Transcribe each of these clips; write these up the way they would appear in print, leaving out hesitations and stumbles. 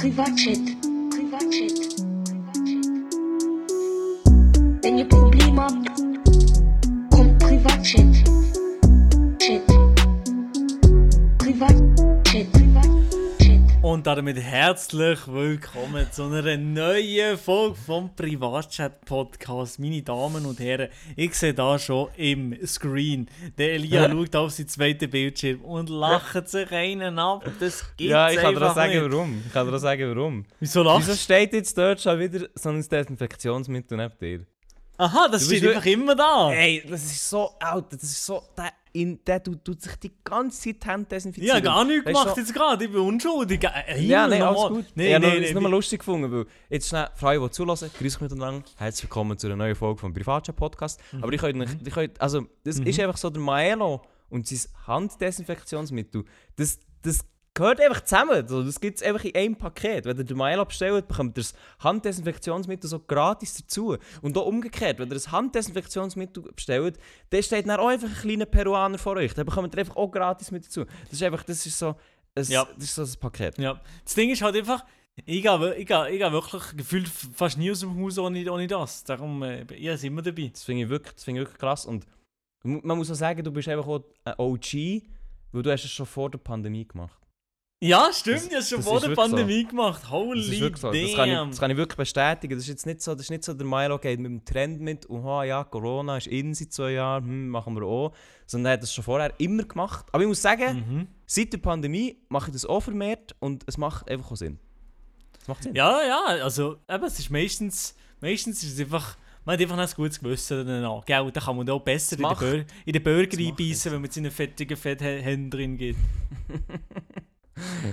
Privatchat. Wenn ihr Probleme habt, kommt Privatchat. Und damit herzlich willkommen zu einer neuen Folge vom Privatchat-Podcast. Meine Damen und Herren, ich sehe da schon im Screen. Der Elia schaut auf seinen zweiten Bildschirm und lacht sich einen ab. Das gibt's nicht. Ja, ich kann dir auch sagen, warum. Wieso lachst du? Wieso steht jetzt dort schon wieder so ein Desinfektionsmittel neben dir? Aha, das steht einfach immer da. Ey, das ist so alt. Das ist so... Der tut sich die ganze Zeit die Hände desinfizieren. Ja, gar nichts gemacht jetzt gerade, ich bin unschuldig. Ja, nein, alles gut. Ich habe es nur lustig gefunden, weil jetzt schnell Freunde, die zulassen, grüß euch miteinander, herzlich willkommen zu einer neuen Folge vom Privatchat-Podcast. Mhm. Aber das ist einfach so der Maelo und sein Handdesinfektionsmittel, das gehört einfach zusammen. Das gibt es einfach in einem Paket. Wenn ihr den Maelo bestellt, bekommt ihr das Handdesinfektionsmittel so gratis dazu. Und auch umgekehrt, wenn ihr das Handdesinfektionsmittel bestellt, dann steht dann auch einfach ein kleiner Peruaner vor euch. Dann bekommt ihr einfach auch gratis mit dazu. Das ist so ein Paket. Ja. Das Ding ist halt einfach, ich gehe wirklich gefühlt fast nie aus dem Haus ohne das. Darum ich ist immer dabei. Das finde ich wirklich krass. Und man muss auch sagen, du bist einfach auch ein OG, weil du hast es schon vor der Pandemie gemacht. Ja, stimmt, ich habe es schon vor der Pandemie gemacht. Holy damn! So. Das kann ich wirklich bestätigen. Das ist jetzt nicht so, der Milo geht mit dem Trend mit, Corona ist in seit 2 Jahren, machen wir auch. Sondern er hat das schon vorher immer gemacht. Aber ich muss sagen, seit der Pandemie mache ich das auch vermehrt und es macht einfach auch Sinn. Es macht Sinn. Ja, also eben, es ist meistens ist es einfach... Man hat einfach ein gutes Gewissen danach, gell? Da kann man auch besser in den Burger reinbeissen, wenn man seine fettigen Fetthänden drin geht.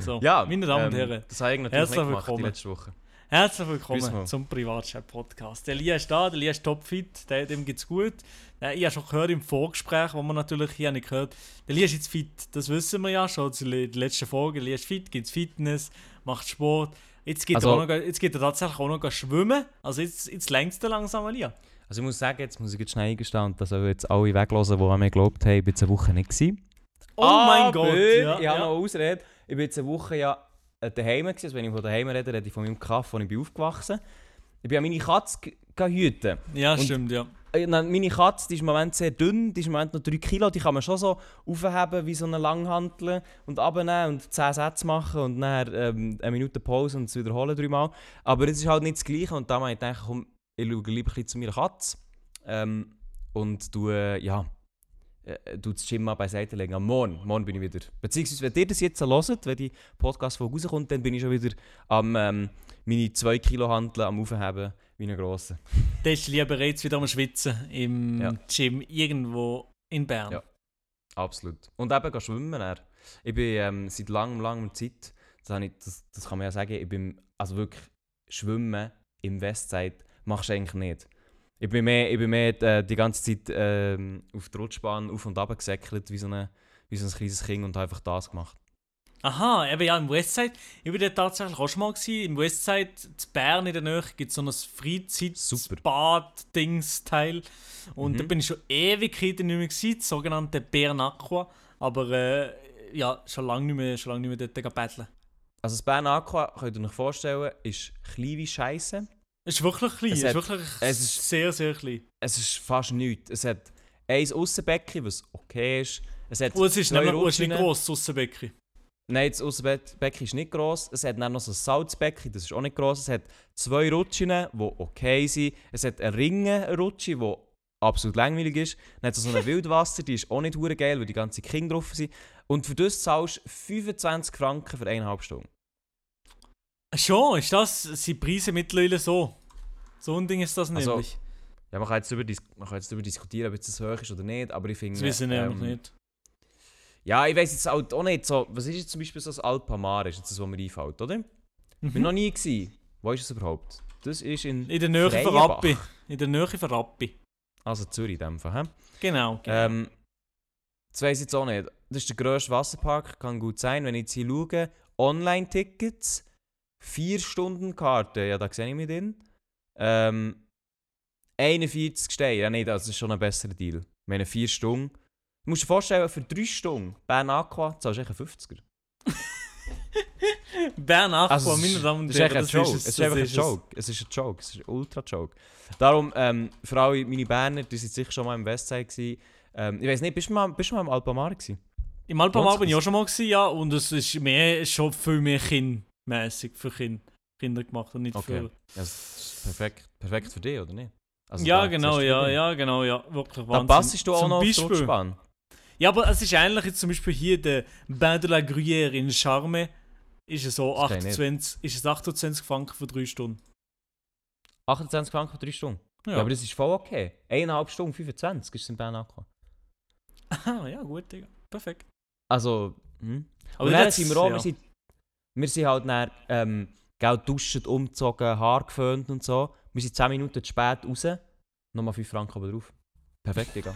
So, ja, meine Damen und Herren, das habe ich natürlich gemacht die letzte Woche. Herzlich willkommen zum Privatchat-Podcast. Der Lia ist da, der Lia ist topfit, dem geht es gut. Ich habe schon gehört im Vorgespräch, wo man natürlich hier nicht gehört, der Lia ist jetzt fit, das wissen wir ja schon, die letzte Folge, der Lia ist fit, gibt es Fitness, macht Sport. Jetzt geht er tatsächlich auch noch schwimmen. Also jetzt längst er langsam, Lia. Also ich muss sagen, jetzt muss ich jetzt schnell eingestehen, dass wir jetzt alle weglassen, die an mich geglaubt haben, ich bin jetzt eine Woche nicht gewesen. Oh mein Gott! Ja, ich habe noch eine Ausrede. Ich bin jetzt eine Woche daheim gewesen. Also wenn ich von daheim rede, rede ich von meinem Kaff, wo ich bin aufgewachsen. Ich bin an meine Katze gehüten. Ja, stimmt, ja. Meine Katze, die ist im Moment sehr dünn, die ist im Moment noch 3 Kilo, die kann man schon so aufheben wie so eine Langhantel und runternehmen und 10 Sätze machen und dann eine Minute Pause und es wiederholen 3-mal. Aber es ist halt nicht das Gleiche und da habe ich gedacht, komm, ich schaue lieber ein bisschen zu meiner Katze und du das Gym mal beiseite legen. Morgen bin ich wieder. Beziehungsweise, wenn ihr das jetzt hört, wenn die Podcast-Folge rauskommt, dann bin ich schon wieder am meine 2 Kilo Hantel am Aufheben. Wie ein grosser. Der ist lieber bereits wieder am Schwitzen im Gym irgendwo in Bern. Ja, absolut. Und eben schwimmen. Ich bin seit langer Zeit, das kann man ja sagen, ich bin also wirklich schwimmen im Westside machst du eigentlich nicht. Ich bin mehr die ganze Zeit auf der Rutschbahn auf und runter gesäckelt wie so ein kleines Kind und einfach das gemacht. Aha, eben ja, im Westside. Ich war da tatsächlich auch schon mal gewesen. Im Westside, in Bern in der Nähe, gibt es so ein Freizeit-Bad-Dings-Teil. Und da bin ich schon ewig nicht mehr gewesen, das sogenannte Bernaqua. Aber schon lange nicht mehr dort betteln. Also das Bernaqua, könnt ihr euch vorstellen, ist klein wie Scheisse. Es ist wirklich klein, es ist sehr, sehr klein. Es ist fast nichts. Es hat ein Aussenbecken, was okay ist. Es ist nicht gross, das Aussenbecken. Nein, das Aussenbecken ist nicht gross. Es hat dann noch so ein Salzbecken, das ist auch nicht gross. Es hat 2 Rutschen, die okay sind. Es hat eine Ringenrutsche, die absolut langweilig ist. Dann hat es so eine Wildwasser, die ist auch nicht verdammt geil, weil die ganzen Kinder drauf sind. Und für das zahlst du 25 Franken für 1,5 Stunden. Schon, sind Preise mittlerweile so. So ein Ding ist das nämlich. Also, ja, man kann jetzt darüber diskutieren, ob jetzt das hoch ist oder nicht, aber ich finde... Das wissen wir noch nicht. Ja, ich weiss jetzt auch nicht so, was ist jetzt zum Beispiel so das Alpamare, ist jetzt das, was mir einfällt, oder? Ich bin noch nie gewesen. Wo ist es überhaupt? Das ist in der Nähe von Rappi. Also Zürich in dem Fall, hä? Genau. Das weiss ich jetzt auch nicht. Das ist der grösste Wasserpark, kann gut sein. Wenn ich jetzt hier schaue, Online-Tickets, 4-Stunden-Karte, ja da sehe ich mich drin. 41 Steine, ja nicht, das ist schon ein besserer Deal. Ich meine, 4 Stunden. Du musst dir vorstellen, für 3 Stunden Bernaqua zahlst du echt einen 50er. Bernaqua, also meine Damen und Herren, es ist ein Joke, es ist ein Ultra-Joke. Darum, für alle meine Berner, die sind sicher schon mal im Westside gewesen. Ich weiss nicht, bist du mal im Alpamare gewesen? Im Alpamare bin ich auch schon mal gewesen, ja, und es ist mehr, schon viel mehr kindmässig für Kinder gemacht und nicht okay. Für... Das ist perfekt für dich, oder nicht? Also ja, genau, ja, wirklich Wahnsinn. Da passest du auch zum noch Beispiel, auf Druckspann. Ja, aber es ist eigentlich jetzt zum Beispiel hier der Bain de la Gruyère in Charme, ist es so 28 Franken für 3 Stunden. 28 Franken für 3 Stunden? Ja, aber das ist voll okay. 1,5 Stunden, 25 ist es in Bernaqua. Ah, ja, gut, Digga. Perfekt. Also, Aber dann sind wir auch, wir sind halt dann, duschen, umgezogen, Haar geföhnt und so. Wir sind 10 Minuten zu spät raus, nochmal 5 Franken oben drauf. Perfekt, Digga.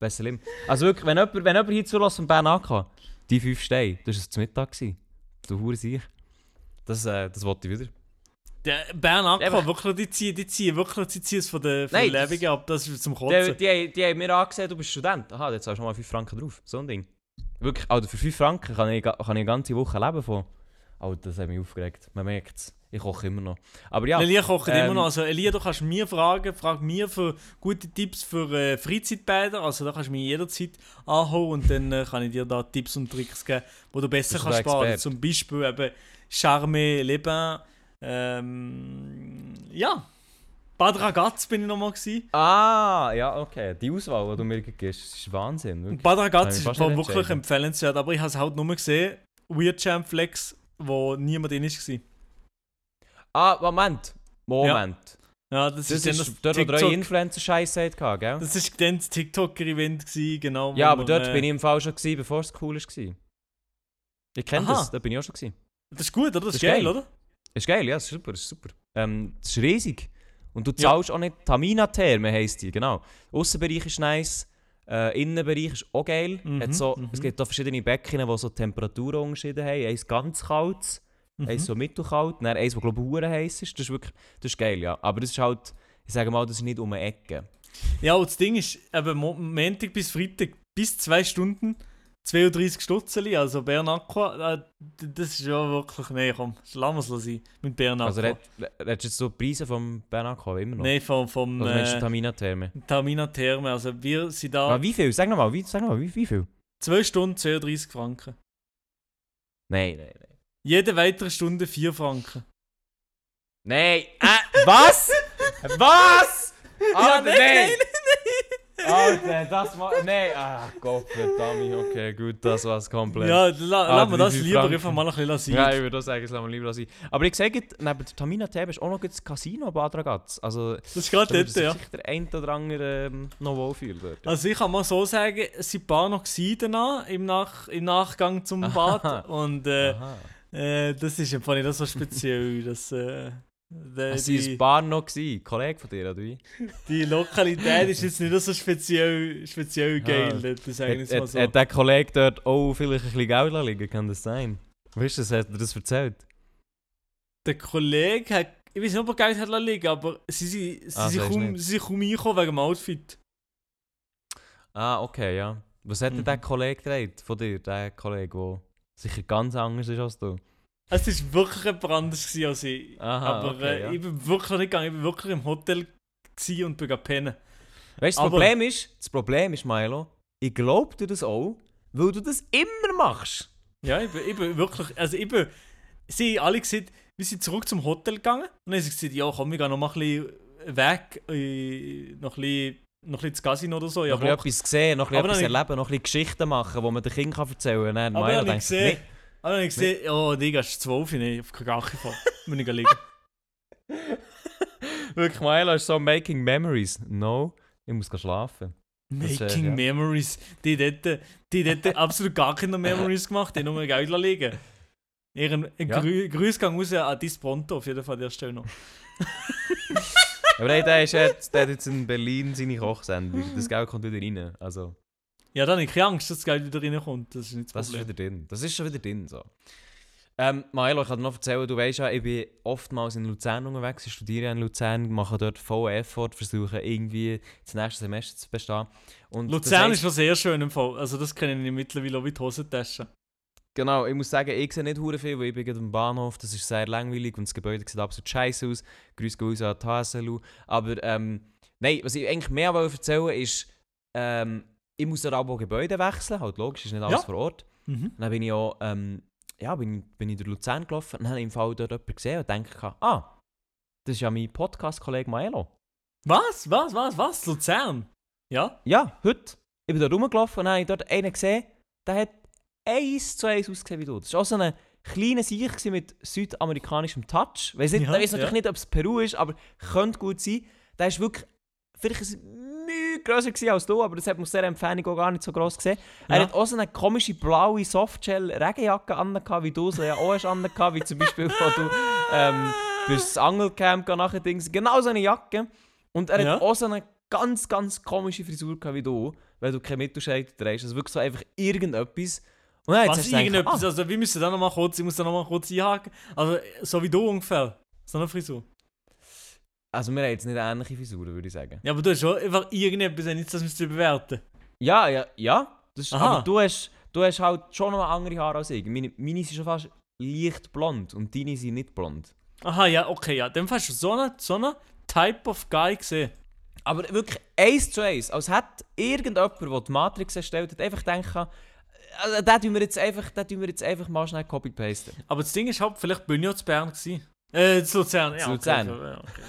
Besser Lim. Also wirklich, wenn jemand hier zulässt und Bernaqua, die 5 Steine, das war es zu Mittag. Du Hure sich. Das wollte ich wieder. Der Bernaqua, wirklich, die ziehen es von der Lebung ab. Das ist zum Kotzen. Die haben mir angesehen, du bist Student. Aha, jetzt hast du mal 5 Franken drauf. So ein Ding. Wirklich, Alter, für 5 Franken kann ich eine ganze Woche leben von. Alter, das hat mich aufgeregt. Man merkt es. Ich koche immer noch. Aber ja, Elia kocht immer noch. Also Elia, du kannst mir fragen. Frag mir für gute Tipps für Freizeitbäder. Also da kannst du mich jederzeit anhauen und dann kann ich dir da Tipps und Tricks geben, wo du besser kannst sparen. Zum Beispiel eben Charme, Le Bain. Ja. Bad Ragaz bin ich noch mal gewesen. Ah, ja, okay. Die Auswahl, die du mir gibst, ist Wahnsinn. Wirklich. Bad Ragaz ist wirklich empfehlenswert. Aber ich habe es halt nur gesehen. Weird Champ Flex, wo niemand drin war. Ah, Moment. Ja, das ist dort, wo drei Influencer-Scheiße hatten, gell? Das war dann das TikToker-Event, genau. Ja, aber dort bin ich im Fall schon gewesen, bevor es cool war. Ich kenne das, da bin ich auch schon gewesen. Das ist gut, oder? Das ist geil, oder? Ist geil, ja, das ist super. Das ist riesig. Und du zahlst auch nicht. Tamina Therme heisst die, genau. Aussenbereich ist nice, Innenbereich ist auch geil. Es gibt da verschiedene Becken, die so Temperaturen unterschieden haben. Eins ganz kaltes. Eins so mittelkalt, dann eins, das glaube ich heiß ist. Das ist wirklich, das ist geil, ja. Aber das ist halt, ich sage mal, das ist nicht um die Ecke. Ja, und das Ding ist, eben Montag bis Freitag, bis 2 Stunden, 32 Stutzeli, also Bernaqua, das ist ja wirklich, nein, komm, lassen wir es sein mit Bernaqua. Also redest du jetzt so die Preise vom Bernaqua immer noch? Nein, vom Tamina Therme, also wir sind da... Aber wie viel? Sag nochmal, wie viel? 2 Stunden, 32 Franken. Nein. Jede weitere Stunde 4 Franken. Nein! Was? Was? Ah, ja, nein! Alter, das war... Nein! Ah, Gott, verdammt, okay, gut, das war's komplett. Ja, lass mir das lieber Franken. Einfach mal ein bisschen sein. Ja, ich würde das sagen, lass mir lieber sein. Aber ich sage, neben der Tamina Therme ist auch noch das Casino Bad Ragaz. Also, das ist gerade dort, ja. Sich der eine oder andere noch wohlfühlt dort. Also ich kann mal so sagen, es sind ein paar noch danach, im Nachgang zum Bad. Und... das ist einfach nicht so speziell, dass... Es war ein Bar noch, ein Kollege von dir, oder wie? Die Lokalität ist jetzt nicht so speziell geil, das sage ich mal so. Hat der Kollege dort auch vielleicht ein bisschen Geld liegen, kann das sein? Weißt du, hat er das erzählt? Der Kollege hat... Ich weiß nicht, ob er Geld hat liegen, aber sie sind kaum eingekommen wegen dem Outfit. Ah, okay, ja. Was hat denn der Kollege gedreht von dir, der Kollege, der... Sicher ganz anders ist als du. Es war wirklich jemand anders als ich. Aha, aber okay, ich bin wirklich nicht gegangen, ich war wirklich im Hotel und bin pennen. Weißt du, das Problem ist, Milo, ich glaube dir das auch, weil du das immer machst. Ja, ich bin wirklich, sie haben alle gesagt, wir sind zurück zum Hotel gegangen und dann haben sie gesagt, ja komm, wir gehen noch mal ein bisschen weg, noch ein bisschen ins Casino oder so. Ja, noch etwas gesehen, noch etwas erleben, noch etwas Geschichten machen, die man den Kindern erzählen kann. Aber dann habe ich gesehen, oh Digga, es ist 12, nein, auf keinen Fall. Muss ich liegen. Wirklich, Milo ist so making memories. No, ich muss schlafen. Making memories? Die dort absolut gar keine Memories gemacht, die haben nur Geld liegen. Grüß gang raus an dein Pronto, auf jeden Fall an der Stelle noch. Aber nein, der hat jetzt in Berlin seine Kochsendung. Das Geld kommt wieder rein. Also. Ja, dann habe ich keine Angst, dass das Geld wieder reinkommt. Das ist nicht das Problem. Das ist schon wieder drin. So. Milo, ich kann dir noch erzählen, du weißt ja, ich bin oftmals in Luzern unterwegs. Ich studiere in Luzern, mache dort vollen Effort, versuche irgendwie das nächste Semester zu bestehen. Und Luzern ist noch sehr schön im Fall. Also das kenne ich mittlerweile auch wie die Hosentasche. Genau, ich muss sagen, ich sehe nicht sehr viel, weil ich bin am Bahnhof, das ist sehr langweilig und das Gebäude sieht absolut scheiße aus. Grüß Gott an die HSLU. Aber nein, was ich eigentlich mehr erzählen wollte, ist, ich muss da auch Gebäude wechseln, halt logisch, ist nicht alles vor Ort. Mhm. Dann bin ich auch, bin ich durch Luzern gelaufen und habe im Fall dort jemanden gesehen und dachte, das ist ja mein Podcast-Kollege Maelo. Was? Luzern? Ja? Ja, heute. Ich bin da rumgelaufen und habe dort einen gesehen, der hat 1:1 ausgesehen wie du. Das war auch so ein kleiner Sieg mit südamerikanischem Touch. Ich weiß natürlich nicht, ob es Peru ist, aber könnte gut sein. Der ist wirklich vielleicht ein Mühe grösser als du, aber das hat man aus dieser Entfernung auch gar nicht so gross gesehen. Ja. Er hat auch so eine komische blaue Softshell-Regenjacke an, wie du sie ja auch hast an, wie zum Beispiel, wo du fürs Angelcamp nachher Dings. Genau so eine Jacke. Und er hat auch so eine ganz, ganz komische Frisur wie du, weil du keine Mittelscheide trägst. Also wirklich so einfach irgendetwas. Und jetzt was irgendetwas? Gedacht, also wir müssen da nochmal kurz, ich muss da nochmal kurz einhaken. Also so wie du ungefähr, so eine Frisur. Also wir haben jetzt nicht ähnliche Frisuren, würde ich sagen. Ja, aber du hast schon einfach irgendetwas, nichts, das müsst ihr bewerten. Ja. Das ist, aber du hast halt schon nochmal andere Haare als ich. Meine sind schon fast leicht blond und deine sind nicht blond. Aha, ja, okay, ja. Dann hast du so eine Type of Guy gesehen. Aber wirklich 1:1. Als hätte irgendjemand, der die Matrix erstellt hat, einfach denken, also, da tun wir jetzt einfach mal schnell copy-pasten. Aber das Ding ist halt, vielleicht bin ich auch zu Bern gewesen. Zu Luzern, ja. Zu Luzern. Okay,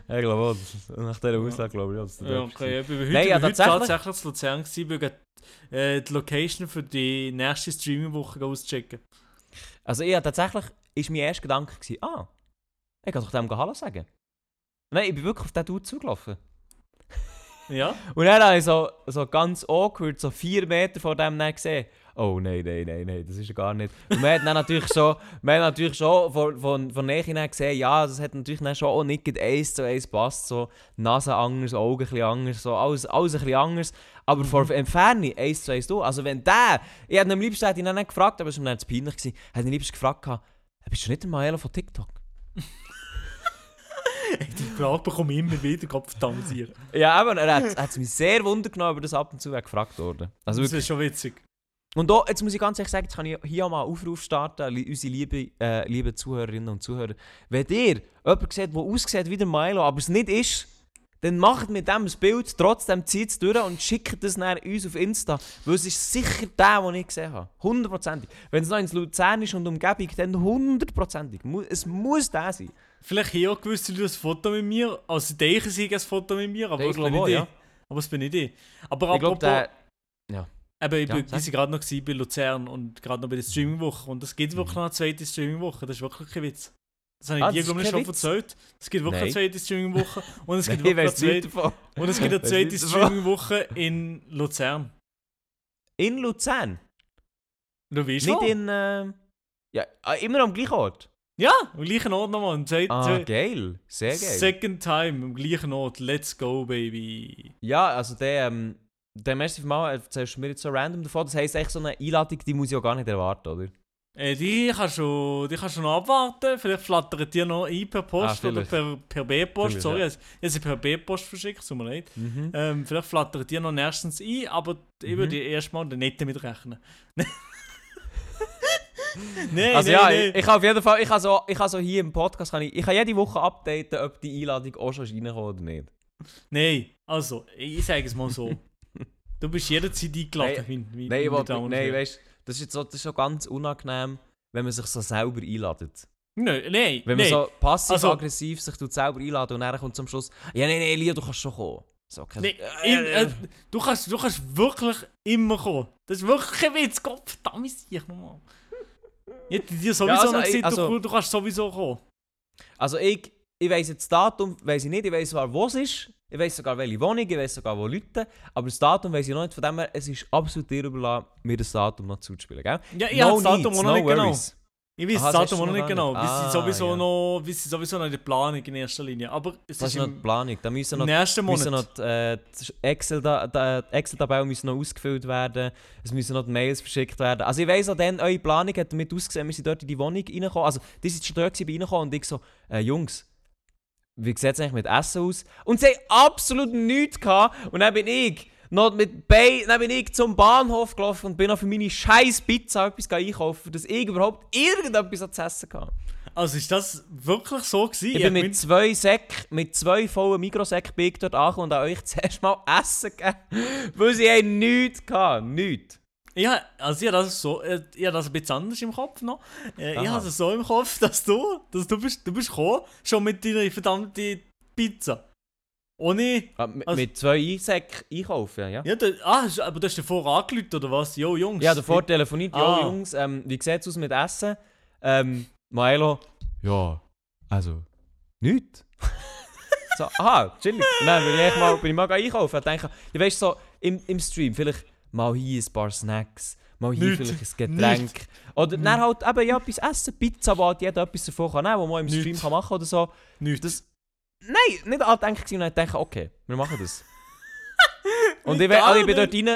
ich glaube, nach dieser Aussage glaube ich, dass das okay, ich bin heute tatsächlich zu Luzern gewesen, die Location für die nächste Streaming-Woche auszuchecken. Also ja, tatsächlich war mein erster Gedanke, ich kann doch dem Hallo sagen. Nein, ich bin wirklich auf diesen Dude zugelaufen. Ja. Und dann habe ich so ganz awkward, so 4 Meter vor dem gesehen. Oh nein, das ist ja gar nicht. Und man hat dann natürlich schon von Nähe gesehen, ja, das hat natürlich dann schon auch nicht 1:1 passt. So Nase anders, Augen ein bisschen anders, so alles ein bisschen anders. Aber vor Entfernung 1:1 du. Also wenn der, ich hätte ihn am liebsten hätte ihn dann nicht gefragt, aber es war mir dann zu peinlich gewesen, hätte ihn am liebsten gefragt, bist du nicht der Maelo von TikTok? Die Frage bekomme ich immer wieder, Kopf verdammt. Ja, aber er hat es mich sehr wundern genommen, aber das ab und zu gefragt worden. Also das ist schon witzig. Und auch, jetzt muss ich ganz ehrlich sagen, jetzt kann ich hier mal einen Aufruf starten, unsere liebe Zuhörerinnen und Zuhörer. Wenn ihr jemanden seht, der aussieht wie der Milo, aber es nicht ist, dann macht mit dem das Bild, trotzdem zieht es durch und schickt es dann uns auf Insta. Weil es ist sicher der, den ich gesehen habe. 100%. Wenn es noch in Luzern ist und Umgebung, dann 100%. Es muss der sein. Vielleicht haben auch gewisse Leute ein Foto mit mir. Also sie denken, sie haben ein Foto mit mir, aber es bin nicht ich. Aber apropos... Ich war gerade noch bei Luzern und gerade noch bei der Streamingwoche. Und es gibt wirklich noch eine zweite Streamingwoche. Das ist wirklich kein Witz. Das habe ich dir, glaube ich, schon erzählt. Es gibt wirklich eine zweite Streamingwoche. Und es gibt eine zweite Streamingwoche in Luzern. In Luzern? Du weißt nicht in... immer am gleichen Ort? Ja, am gleichen Ort nochmal. Geil. Sehr geil. Second time, am gleichen Ort. Let's go, baby. Ja, also der... Dann merkst du mal, erzählst du mir jetzt so random davon. Das heisst, echt so eine Einladung, die muss ich auch gar nicht erwarten, oder? Die kannst du noch abwarten. Vielleicht flattert dir noch ein per Post oder per B-Post. Sorry, jetzt per B-Post verschickt, tut mir leid. Vielleicht flattert dir noch nächstens ein, aber ich würde erstmal nicht damit rechnen. Nein. Ich kann auf jeden Fall, ich kann so hier im Podcast, ich kann jede Woche updaten, ob die Einladung auch schon reinkommt oder nicht. Nein, also, ich sage es mal so. Du bist jederzeit eingeladen. Nein, weißt du, das ist so ganz unangenehm, wenn man sich so selber einladet. Nein. Wenn man so passiv-aggressiv sich selber einladet und dann kommt zum Schluss, nein, Leo, du kannst schon kommen. So, okay. Du kannst wirklich immer kommen. Das ist wirklich kein Witz, Gott verdammt dich nochmal. Ich hätte dir sowieso noch gesagt, du kannst sowieso kommen. Also ich weiss jetzt das Datum, weiss ich nicht, ich weiss zwar, wo es ist. Ich weiss sogar, welche Wohnung, ich weiss sogar, wo Leute. Aber das Datum weiss ich noch nicht. Von dem her, es ist absolut dir überlassen, mir das Datum noch zuzuspielen, gell? Ja, ich habe das Datum auch noch nicht genau. Ich weiss das Datum auch noch nicht genau. Wir sind sowieso noch in der Planung in erster Linie. Aber es ist noch die Planung. Da müssen noch Excel-Tabellen müssen noch ausgefüllt werden. Es müssen noch die Mails verschickt werden. Also ich weiss auch dann, eure Planung hat damit ausgesehen, wir sind dort in die Wohnung reingekommen. Also die sind schon dort reingekommen und ich so, Jungs, wie sieht es eigentlich mit Essen aus? Und sie hatten absolut nichts. Und dann bin ich Noch mit Bay, dann bin ich zum Bahnhof gelaufen und bin noch für meine scheiß Pizza etwas einkaufen, dass ich überhaupt irgendetwas zu essen hatte. Also ist das wirklich so gewesen? Ich bin mit zwei vollen Mikrosäcken bin ich dort angekommen und an euch zuerst mal Essen gegeben, weil sie nichts hatten. Nichts. Ja, also ich habe das ein bisschen anders im Kopf noch. Ich habe es so im Kopf, dass du bist gekommen, schon mit deiner verdammten Pizza. Ohne... Ah, mit zwei Säcken einkaufen, ja. Aber du hast davor angerufen, oder was? Jo, Jungs. Ja, davor telefoniert. Jo, Jungs, wie sieht es aus mit Essen? Milo. Ja, also... Nichts. So, chillig. Nein, bin ich mal einkaufen. Ich dachte, ich weiss so, im Stream vielleicht... Mal hier ein paar Snacks, mal hier nicht, vielleicht ein Getränk. Nicht. Oder dann halt eben ja, etwas essen, Pizza, wo jeder etwas davon kann nehmen, was man im Stream nicht. Kann machen oder so. Nichts. Nein, nicht angedenken gewesen und denken, okay, wir machen das. Und ich bin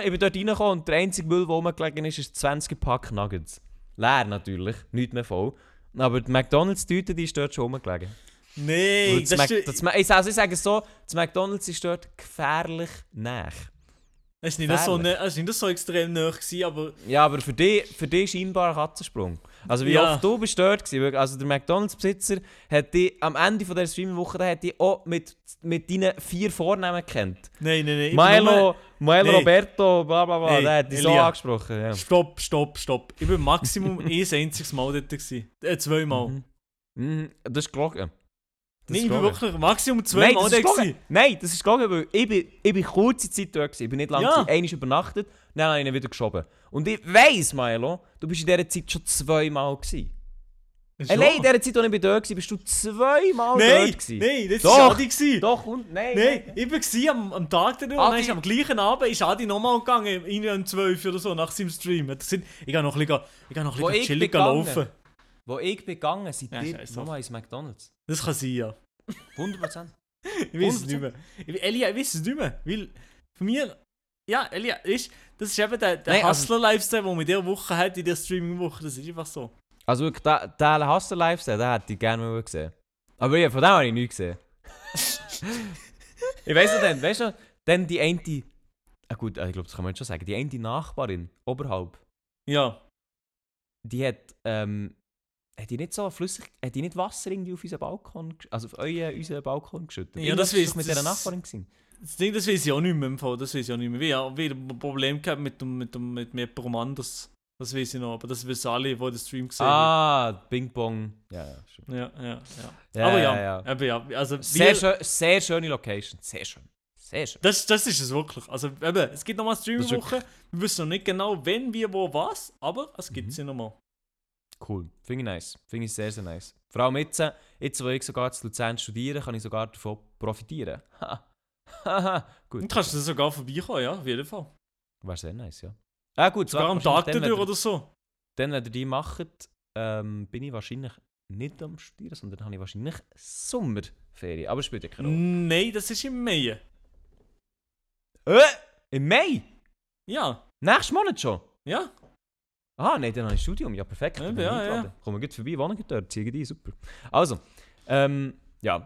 dort reingekommen und der einzige Müll, der rumgelegen ist, ist 20 Pack Nuggets. Leer natürlich, nicht mehr voll. Aber die McDonalds-Tüte, die ist dort schon rumgelegen. Nein, ich sage es so, das McDonalds ist dort gefährlich nah. Es war nicht so extrem nah, aber... Ja, aber für dich scheinbar ein Katzensprung. Also wie oft du bist dort gewesen. Also der McDonalds-Besitzer hat dich am Ende von dieser Streaming-Woche auch mit deinen 4 Vornamen gekannt. Nein. Milo, Roberto, bla bla bla, der hat dich so angesprochen. Ja. Stopp. Ich war maximum ein einziges Mal dort gewesen. 2 Mal. Mhm. Das ist gelogen. Nein, ich war wirklich maximum 2 Mal dort. Nein, das ist gelogen, weil ich bin kurze Zeit dort gewesen. Ich bin nicht lange gewesen. Einmal übernachtet, dann habe ich ihn wieder geschoben. Und ich weiss, Milo, du bist in dieser Zeit schon 2 Mal gewesen. Allein in dieser Zeit, als ich dort war, bist du 2 Mal dort gewesen. Nein, das war Adi gewesen. Doch, und nein. Ich war am Tag danach und dann ist am gleichen Abend ist Adi nochmal gegangen, irgendwie um 12 oder so, nach seinem Stream. Ich gehe noch ein bisschen chillig laufen. Wo ich bin gegangen, seid ihr nochmal ins McDonalds. Das kann sein, ja. 100%. Ich weiß es nicht mehr. Elia, ich weiß es nicht mehr. Weil von mir... Ja, Elia, das ist eben der Hustler-Lifestyle, den man in dieser Woche hat, in der Streaming-Woche. Das ist einfach so. Also wirklich, der Hustler-Lifestyle, den hätte ich gerne mal gesehen. Aber ja, von dem habe ich nichts gesehen. Ich weiss noch dann, dann die eine... Ah gut, ich glaube, das kann man jetzt schon sagen. Die eine Nachbarin, oberhalb. Ja. Die hat... Hat ihr nicht so flüssig, hat ihr nicht Wasser irgendwie auf unseren Balkon, also auf unseren Balkon geschüttet? Ja, das weiss ich. Mit dieser Nachbarin gesehen. Das Ding, das weiss ich auch nicht mehr im Fall, das weiss ich auch nicht mehr. Wir haben ein Problem gehabt mit jemandem anders. Das weiss ich noch, aber das wissen alle, die den Stream gesehen haben. Ping Pong. Ja, schön. Ja. Aber ja. Also, sehr schöne Location, sehr schön. Das ist es wirklich. Also eben, es gibt nochmal Streaming-Woche. Wir wissen noch nicht genau, wenn, wie, wo, was, aber es gibt sie nochmal. Cool, finde ich nice. Finde ich sehr, sehr nice. Vor allem jetzt, wo ich sogar zu Luzern studiere, kann ich sogar davon profitieren. Gut. Und kannst du sogar vorbeikommen, ja, auf jeden Fall. Wäre sehr nice, ja. Gut, sogar am Tag dadurch oder so. Dann, wenn ihr die macht, bin ich wahrscheinlich nicht am Studieren, sondern habe ich wahrscheinlich Sommerferien. Aber spielt ja keine Rolle. Nein, das ist im Mai. Im Mai? Ja. Nächsten Monat schon? Ja. Nein, dann habe ich Studium. Ja, perfekt. Ja. Kommen wir gut vorbei, wohnen dort, ziehen die, super. Also, ja.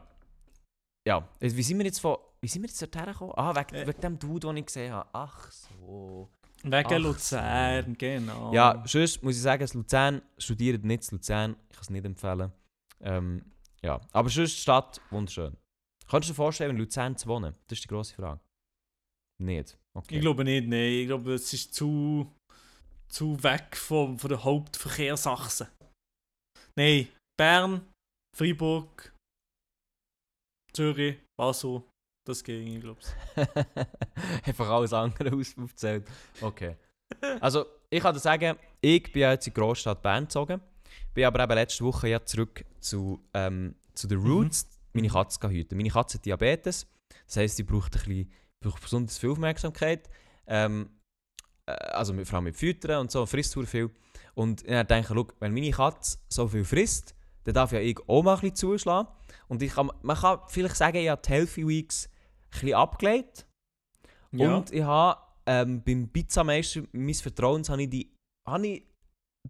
Wie sind wir jetzt dorthin gekommen? Wegen dem Dude, den ich gesehen habe. Ach so. Wegen Luzern, genau. Ja, sonst muss ich sagen, Luzern, studiert nicht in Luzern. Ich kann es nicht empfehlen. Ja, aber sonst die Stadt, wunderschön. Kannst du dir vorstellen, in Luzern zu wohnen? Das ist die grosse Frage. Nicht? Okay. Ich glaube nicht, nein. Ich glaube, es ist zu weg von der Hauptverkehrsachse. Nein, Bern, Freiburg, Zürich, Basel, das ging, glaube ich. Einfach alles andere aufgezählt. Okay. Also, ich kann dir sagen, ich bin ja jetzt in die Großstadt Bern gezogen, bin aber eben letzte Woche ja zurück zu den Roots, meine Katze gehüten. Meine Katze hat Diabetes, das heisst, sie braucht besonders viel Aufmerksamkeit. Also vor allem mit Füttern und so, frisst sehr viel. Und ich denke, schau, wenn meine Katze so viel frisst, dann darf ja ich auch mal ein bisschen zuschlagen. Und man kann vielleicht sagen, ich habe die Healthy Weeks ein bisschen abgelegt. Ja. Und ich habe beim Pizzameister meines Vertrauens habe ich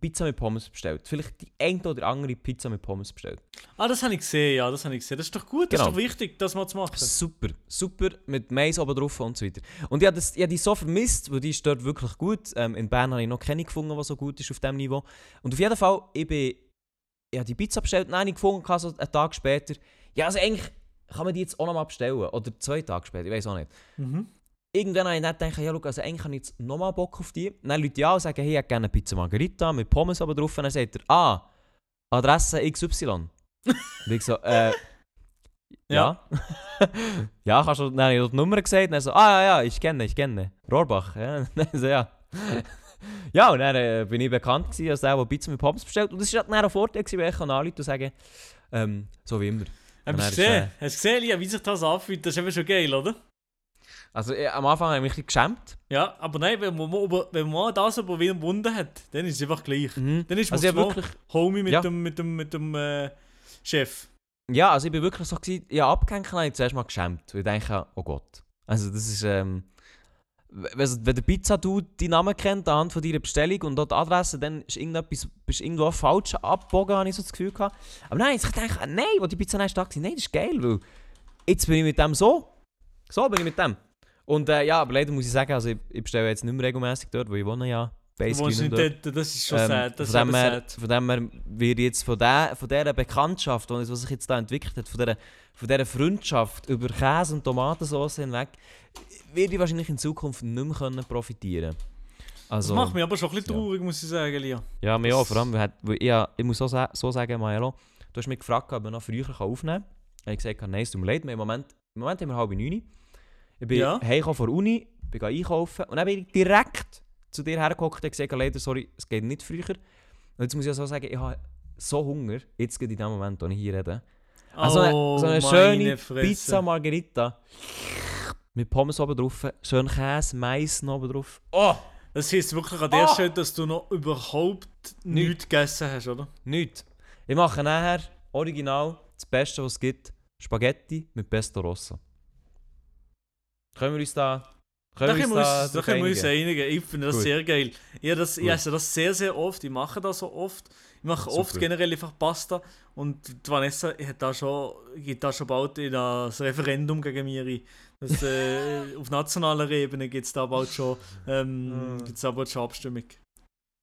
Pizza mit Pommes bestellt. Vielleicht die eine oder andere Pizza mit Pommes bestellt. Ah, das habe ich gesehen, ja, das habe ich gesehen. Das ist doch gut, genau. Das ist doch wichtig, das mal zu machen. Super, super, mit Mais oben drauf und so weiter. Und ich habe die so vermisst, weil die ist dort wirklich gut. In Bern habe ich noch keine gefunden, die so gut ist auf diesem Niveau. Und auf jeden Fall, ich habe die Pizza bestellt, nein, ich gefunden, so einen Tag später. Ja, also eigentlich kann man die jetzt auch nochmal bestellen. Oder 2 Tage später, ich weiß auch nicht. Mhm. Irgendwann habe ich dann gedacht, ja, schau, also eigentlich habe ich jetzt nochmal Bock auf die. Dann Leute ja und sagen, hey, ich hätte gerne eine Pizza Margherita mit Pommes aber drauf. Und dann sagt er, ah, Adresse XY. Und ich so, ja. Ja, kannst du, dann habe ich die Nummer gesagt. Und er so, ah, ja, ich kenne. Rohrbach. Ja, dann so, ja. Ja, und dann bin ich bekannt gewesen als der Pizza mit Pommes bestellt. Und das war dann ein Vorteil, weil ich anrufen und sagen, so wie immer. Hast du gesehen, Lia, wie sich das anfühlt? Das ist eben schon geil, oder? Also am Anfang habe ich mich ein bisschen geschämt. Ja, aber nein, wenn man das überwunden hat, dann ist es einfach gleich. Mhm. Dann ist man also wirklich Homie mit dem Chef. Ja, also ich bin wirklich so gewesen, ich habe abgehängt und habe zuerst mal geschämt. Weil ich denke, oh Gott. Also das ist, wenn der Pizza-Dude deinen Namen kennt, anhand von deiner Bestellung und dort die Adresse, dann ist irgendwo falsch abgebogen, habe ich so das Gefühl gehabt. Aber nein, jetzt denke ich, nein, wo die Pizza nicht stark war, nein, das ist geil, weil jetzt bin ich mit dem so. So bin ich mit dem. Und ja, aber leider muss ich sagen, also ich bestelle jetzt nicht mehr regelmäßig dort, wo ich wohne, ja. Basically nicht dort. Das ist schon sad. Das von dem her wird jetzt von dieser Bekanntschaft, was sich jetzt da entwickelt hat, von dieser Freundschaft über Käse und Tomatensauce hinweg, werde ich wahrscheinlich in Zukunft nicht mehr profitieren können. Also, das macht mich aber schon ein bisschen traurig, muss ich sagen, Lia. Ja, mir auch. Vor allem, ich muss so sagen, Maelo, du hast mich gefragt, ob man noch früher aufnehmen kann. Ich habe gesagt, nein, es tut mir leid, im Moment haben wir 8:30. Ich bin heimgekommen von der Uni, bin einkaufen und dann bin ich direkt zu dir hergehockt und gesagt, leider, sorry, es geht nicht früher. Und jetzt muss ich ja so sagen, ich habe so Hunger, jetzt geht in dem Moment, wo ich hier rede. Also so eine schöne Fresse. Pizza Margherita mit Pommes oben drauf, schön Käse, Mais oben drauf. Oh! Das heisst wirklich an der Stelle, dass du noch überhaupt nichts gegessen hast, oder? Nichts. Ich mache nachher original das Beste, was es gibt. Spaghetti mit Pesto Rosso. Können wir uns da einigen. Ich finde das sehr geil. Ich esse das sehr, sehr oft. Ich mache das so oft. Ich mache oft generell einfach Pasta. Und Vanessa geht da schon bald in das Referendum gegen mich. Auf nationaler Ebene gibt es da bald schon Abstimmung.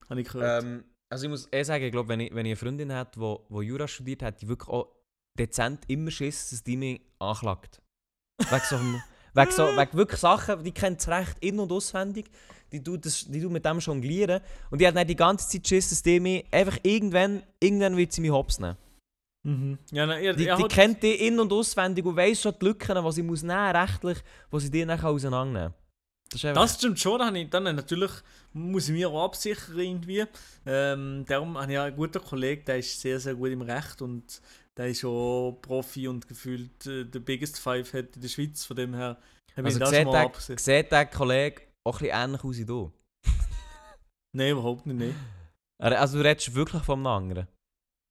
Habe ich gehört. Also ich muss sagen, ich glaube, wenn ich eine Freundin hätte, die Jura studiert hat, die wirklich auch dezent immer Schiss, dass die mich anklagt. Wegen wirklich Sachen, die kennt es recht in- und auswendig, die tut mit dem jonglieren. Und die hat dann die ganze Zeit Schiss, dass die mich einfach irgendwann wird sie mich hops nehmen. Mhm. Ja, nein, die kennt die in- und auswendig und weiss schon die Lücken, die sie muss nehmen, rechtlich, wo sie die dann auseinandernehmen kann. Das stimmt schon, dann natürlich muss ich mich auch absichern irgendwie. Darum habe ich einen guten Kollegen, der ist sehr, sehr gut im Recht und der ist auch Profi und gefühlt der Biggest Five hat in der Schweiz, von dem her habe ich das schon mal abgesehen. Sieht der Kollege auch ein bisschen ähnlich aus wie du? Nein, überhaupt nicht, nein. Also du redest wirklich vom anderen?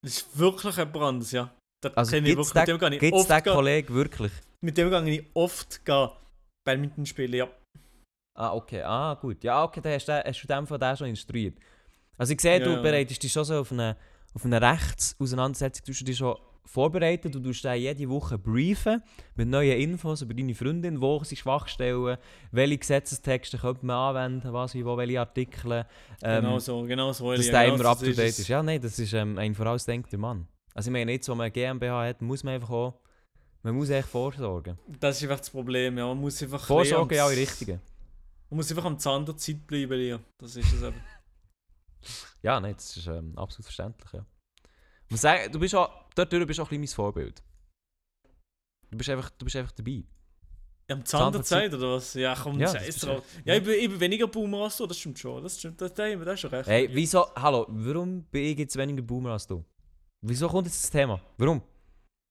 Das ist wirklich ein Brand, ja. Das also kenne ich wirklich, mit dem gehe ich oft. Gibt es den Kollegen wirklich? Mit dem gehe ich oft Badminton spielen, ja. Ah, okay. Ah, gut. Ja, okay, dann hast du dem von der schon instruiert. Also ich sehe, du bereitest dich schon so auf eine Rechtsauseinandersetzung, du hast dich schon vorbereitet und du musst dich jede Woche briefen mit neuen Infos über deine Freundin, wo sie Schwachstellen, welche Gesetzestexte könnte man anwenden, was wie wo, welche Artikel. Genau so. Dass der immer up-to-date ist. Ja, nein, das ist ein vorausdenkender Mann. Also ich meine, jetzt, wo man eine GmbH hat, muss man einfach auch, man muss echt vorsorgen. Das ist einfach das Problem, ja. Man muss einfach vorsorgen, ja, richtige. Man muss einfach am Zahn der Zeit bleiben, ja. Das ist es eben. Ja, nein, das ist absolut verständlich, ja. Ich muss sagen, du bist auch ein bisschen mein Vorbild. Du bist einfach dabei. Ja, am Zahn der Zeit, oder was? Ja, komm, scheiß drauf. Ja, ich bin weniger Boomer als du, das stimmt schon. Das ist schon recht. Hey, wieso, hallo, warum bin ich jetzt weniger Boomer als du? Wieso kommt jetzt das Thema? Warum?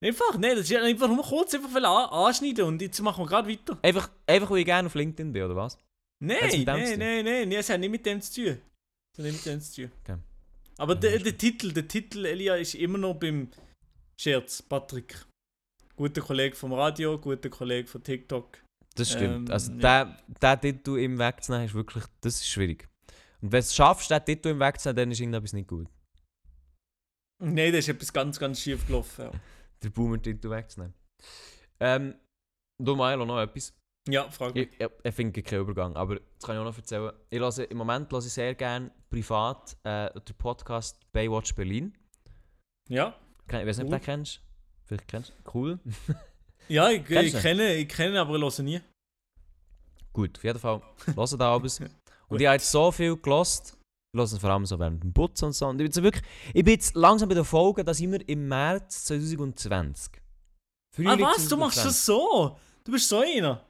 Einfach, nein, das ist einfach nur kurz anschneiden und jetzt machen wir gerade weiter. Einfach, weil ich gerne auf LinkedIn bin, oder was? Nein, es hat nicht mit dem zu tun. Okay. Aber der Titel, Elia, ist immer noch beim Scherz, Patrick. Guter Kollege vom Radio, guter Kollege von TikTok. Das stimmt. Also der Titel ihm wegzunehmen, ist wirklich, das ist schwierig. Und wenn du es schaffst, den Titel im Weg zu haben, dann ist irgendetwas nicht gut. Nein, da ist etwas ganz, ganz schief gelaufen. Ja. Der Boomer-Titel wegzunehmen. Du, Milo, noch etwas? Ja, frag mich. Ich finde keinen Übergang, aber das kann ich auch noch erzählen. Im Moment höre ich sehr gerne privat den Podcast Baywatch Berlin. Ja. Ich weiß nicht, ob du den kennst. Vielleicht kennst du. Cool. Ja, ich kenne, aber ich höre nie. Gut, auf jeden Fall höre da abends. Und ich habe jetzt so viel gehört. Ich höre es vor allem so während dem Putzen und so. Und ich bin jetzt langsam bei der Folge, dass immer im März 2020. Frühling was? 2020. Du machst das so? Du bist so einer?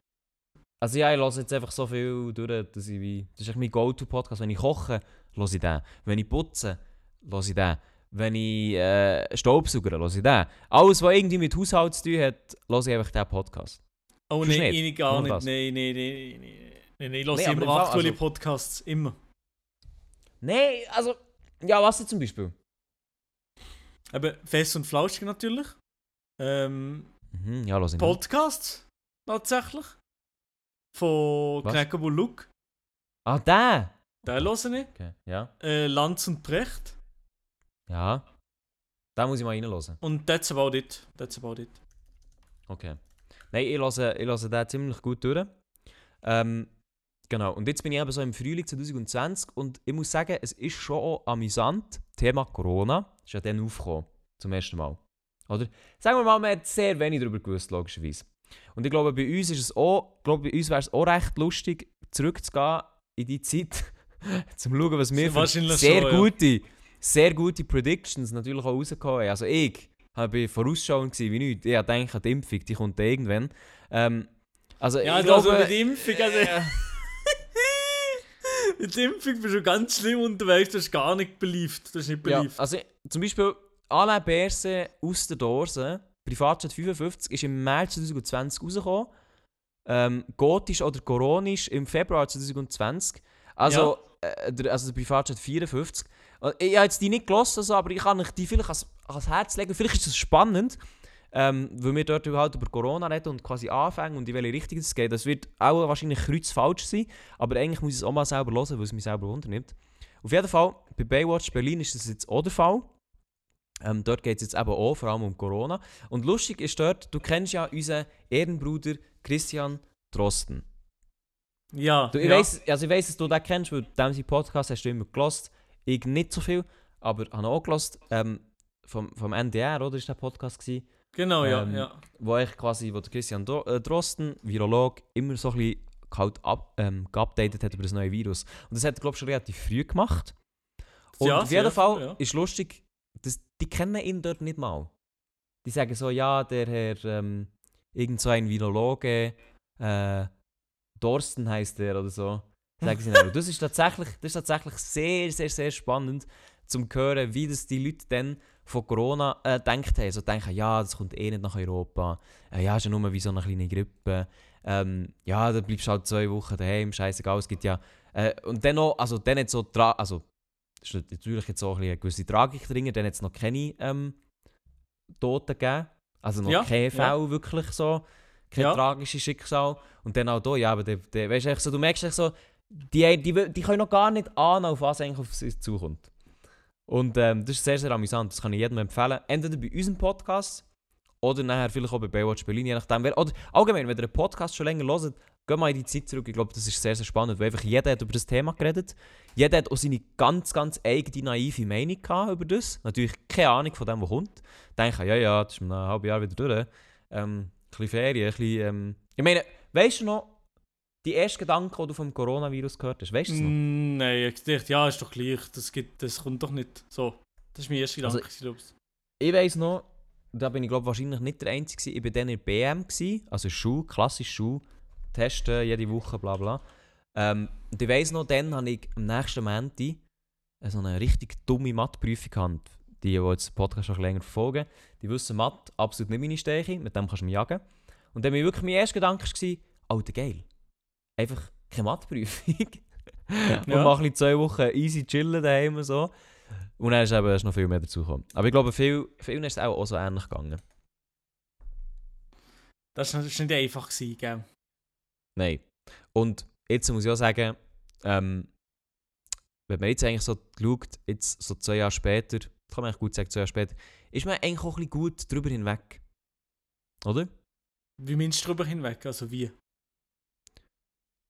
Also ja, ich höre jetzt einfach so viel durch, dass ich wie... Das ist echt mein Go-To-Podcast. Wenn ich koche, höre ich den. Wenn ich putze, höre ich den. Wenn ich Staubsauger, höre ich den. Alles, was irgendwie mit Haushalt zu tun hat, höre ich einfach diesen Podcast. Oh nein, ich gar nicht. Nein. Ich höre immer aktuelle Podcasts. Immer. Nein, also... Ja, was denn zum Beispiel? Eben Fest und Flauschig natürlich. Ja, höre ich Podcasts, tatsächlich. Von Knäckebull Luke. Ah, der? Den höre ich. Okay. Ja. Lanz und Precht. Ja. Da muss ich mal reinhören. Und that's about it. Okay. Nein, ich höre den ziemlich gut durch. Genau. Und jetzt bin ich eben so im Frühling 2020 und ich muss sagen, es ist schon auch amüsant. Thema Corona ist ja dann aufgekommen. Zum ersten Mal. Oder? Sagen wir mal, man hat sehr wenig darüber gewusst, logischerweise. Und ich glaube, bei uns wäre es auch recht lustig, zurückzugehen in die Zeit, zum schauen, was wir für sehr gute Predictions natürlich auch rausgekommen haben. Also ich war vorausschauend wie nichts. Ich dachte, die Impfung, die kommt irgendwann. Ich glaube... Also mit Impfung, mit Impfung bist du ganz schlimm unterwegs, du hast gar nicht beliebt. Ja, also zum Beispiel Alain Berset aus der Dose, Privatchat 55, ist im März 2020 rausgekommen. Gotisch oder Coronisch im Februar 2020. Also der Privatchat 54. Ich habe jetzt die nicht gelesen, also, aber ich kann euch die vielleicht ans Herz legen. Vielleicht ist das spannend, weil wir dort halt über Corona reden und quasi anfangen und in welche Richtung es geht. Das wird auch wahrscheinlich kreuzfalsch sein, aber eigentlich muss ich es auch mal selber hören, weil es mich selber unternimmt. Auf jeden Fall, bei Baywatch Berlin ist das jetzt auch der Fall. Dort geht es jetzt eben auch, vor allem um Corona. Und lustig ist dort, du kennst ja unseren Ehrenbruder Christian Drosten. Ja. Ich weiss, dass du den kennst, weil dem seinen Podcast hast du immer gehört. Ich nicht so viel, aber habe auch gehört. Vom NDR, oder? Ist der Podcast gewesen. Genau, ja. Wo Christian Drosten, Virolog, immer so ein bisschen kalt geupdatet hat über das neue Virus. Und das hat er, glaube ich, schon relativ früh gemacht. Und ja, auf jeden Fall ist lustig, die kennen ihn dort nicht mal. Die sagen so, ja, der Herr, irgend so ein Virologe, Dorsten heisst der oder so. Sagen sie dann, das ist tatsächlich sehr, sehr, sehr spannend, zum hören, wie das die Leute dann von Corona gedacht haben. So denken, ja, das kommt eh nicht nach Europa. Ja, ist ja nur wie so eine kleine Grippe. Ja, da bleibst du halt 2 Wochen daheim, scheißegal, es gibt ja... und dann noch, also dann nicht so... Das ist natürlich jetzt auch eine gewisse Tragik drin, dann hat es noch keine Toten gegeben. Also noch keine Fälle wirklich so. Kein tragisches Schicksal. Und dann auch hier, ja, aber du merkst echt so, die können noch gar nicht ahnen, auf was eigentlich auf sie zukommt. Und das ist sehr, sehr amüsant. Das kann ich jedem empfehlen. Entweder bei unserem Podcast oder nachher vielleicht auch bei Baywatch Berlin, je nachdem. Oder allgemein, wenn ihr einen Podcast schon länger hört, geh mal in die Zeit zurück. Ich glaube, das ist sehr, sehr spannend, weil einfach jeder hat über das Thema geredet. Jeder hat auch seine ganz, ganz eigene, naive Meinung gehabt über das. Natürlich keine Ahnung von dem, was kommt. Denken, ja, das ist in einem halben Jahr wieder durch. Ein bisschen Ferien, ein bisschen... Ich meine, weißt du noch, die ersten Gedanken, die du vom Coronavirus gehört hast, weißt du es noch? Nein, ich dachte, ja, ist doch gleich. Das kommt doch nicht so. Das ist mein erster Gedanke. Also, ich weiss noch, da bin ich, glaube wahrscheinlich nicht der Einzige. Ich war dann in der BM, also Schule, klassisch Schule. Testen, jede Woche, bla bla. Und ich weiss noch, dann habe ich am nächsten Montag so eine richtig dumme Matheprüfung gehabt. Die jetzt den Podcast schon länger verfolgen, die wissen, Mathe absolut nicht meine Stärke, mit dem kannst du mich jagen. Und dann war wirklich mein erster Gedanke, Alter, geil. Einfach keine Matheprüfung. Ja. Und mal ein bisschen 2 Wochen easy chillen daheim und so. Und dann ist eben noch viel mehr dazugekommen. Aber ich glaube, vielen ist es auch so ähnlich gegangen. Das war nicht einfach, gell? Nein. Und jetzt muss ich auch sagen, wenn man jetzt eigentlich so schaut, jetzt so 2 Jahre später, kann man eigentlich gut sagen, 2 Jahre später, ist man eigentlich auch ein bisschen gut drüber hinweg. Oder? Wie meinst du drüber hinweg? Also wie?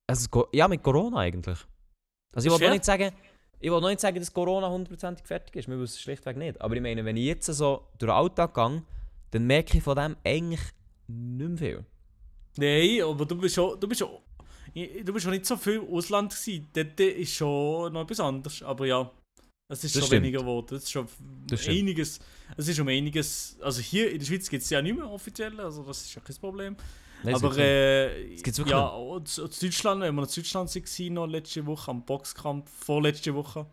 Also, ja, mit Corona eigentlich. Also ich will noch nicht sagen, dass Corona 100% fertig ist. Wir wissen es schlichtweg nicht. Aber ich meine, wenn ich jetzt so durch den Alltag gehe, dann merke ich von dem eigentlich nicht mehr viel. Nein, aber du bist schon nicht so viel im Ausland gewesen. Dort ist schon noch etwas anderes. Aber ja, es ist das schon stimmt. Weniger geworden. Es ist schon das einiges. Stimmt. Es ist um einiges. Also hier in der Schweiz gibt es ja nicht mehr offiziell. Also das ist ja kein Problem. Nein, aber ja, in Deutschland, wenn wir in Deutschland waren, noch letzte Woche am Boxkampf, vorletzte Woche,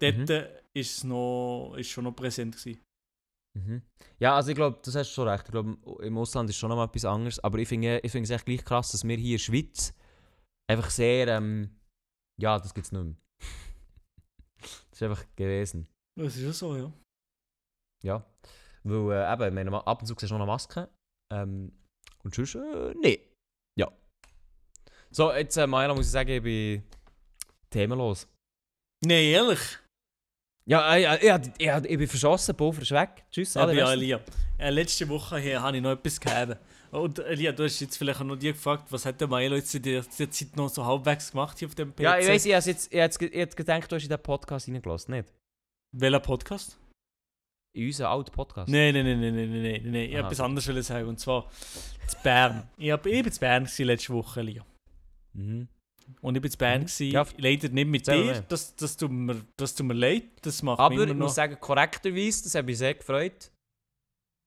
dort ist schon noch präsent gewesen. Mhm. Ja, also ich glaube, das hast du schon recht. Ich glaube, im Ausland ist schon noch mal etwas anderes. Aber ich finde es echt gleich krass, dass wir hier in der Schweiz einfach sehr, ja, das gibt es nicht mehr. Das ist einfach gewesen. Das ist ja so, ja. Ja, weil eben, meine, ab und zu siehst du noch eine Maske. Und sonst, nee. Ja. So, jetzt, Maela, muss ich sagen, ich bin themenlos. Nein, ehrlich? Ja, ich bin verschossen, Pulver ist weg. Tschüss, alle. Ja, Elia, letzte Woche hier habe ich noch etwas gegeben. Und Elia, du hast jetzt vielleicht auch noch dir gefragt, was hat der Maela jetzt in der Zeit noch so halbwegs gemacht hier auf dem PC? Ja, ich weiss, ich habe jetzt gedacht, du hast in den Podcast reingelassen, nicht? Welcher Podcast? In unseren alten Podcast? Nein. Ich habe etwas anderes wollen sagen, und zwar zu Bern. Ich war zu Bern letzte Woche, Lia. Mhm. Und ich war zu Bern, ja, leider nicht mit dir, das tut mir leid, das macht mir immer noch... Aber ich muss sagen, korrekterweise, das hat mich sehr gefreut.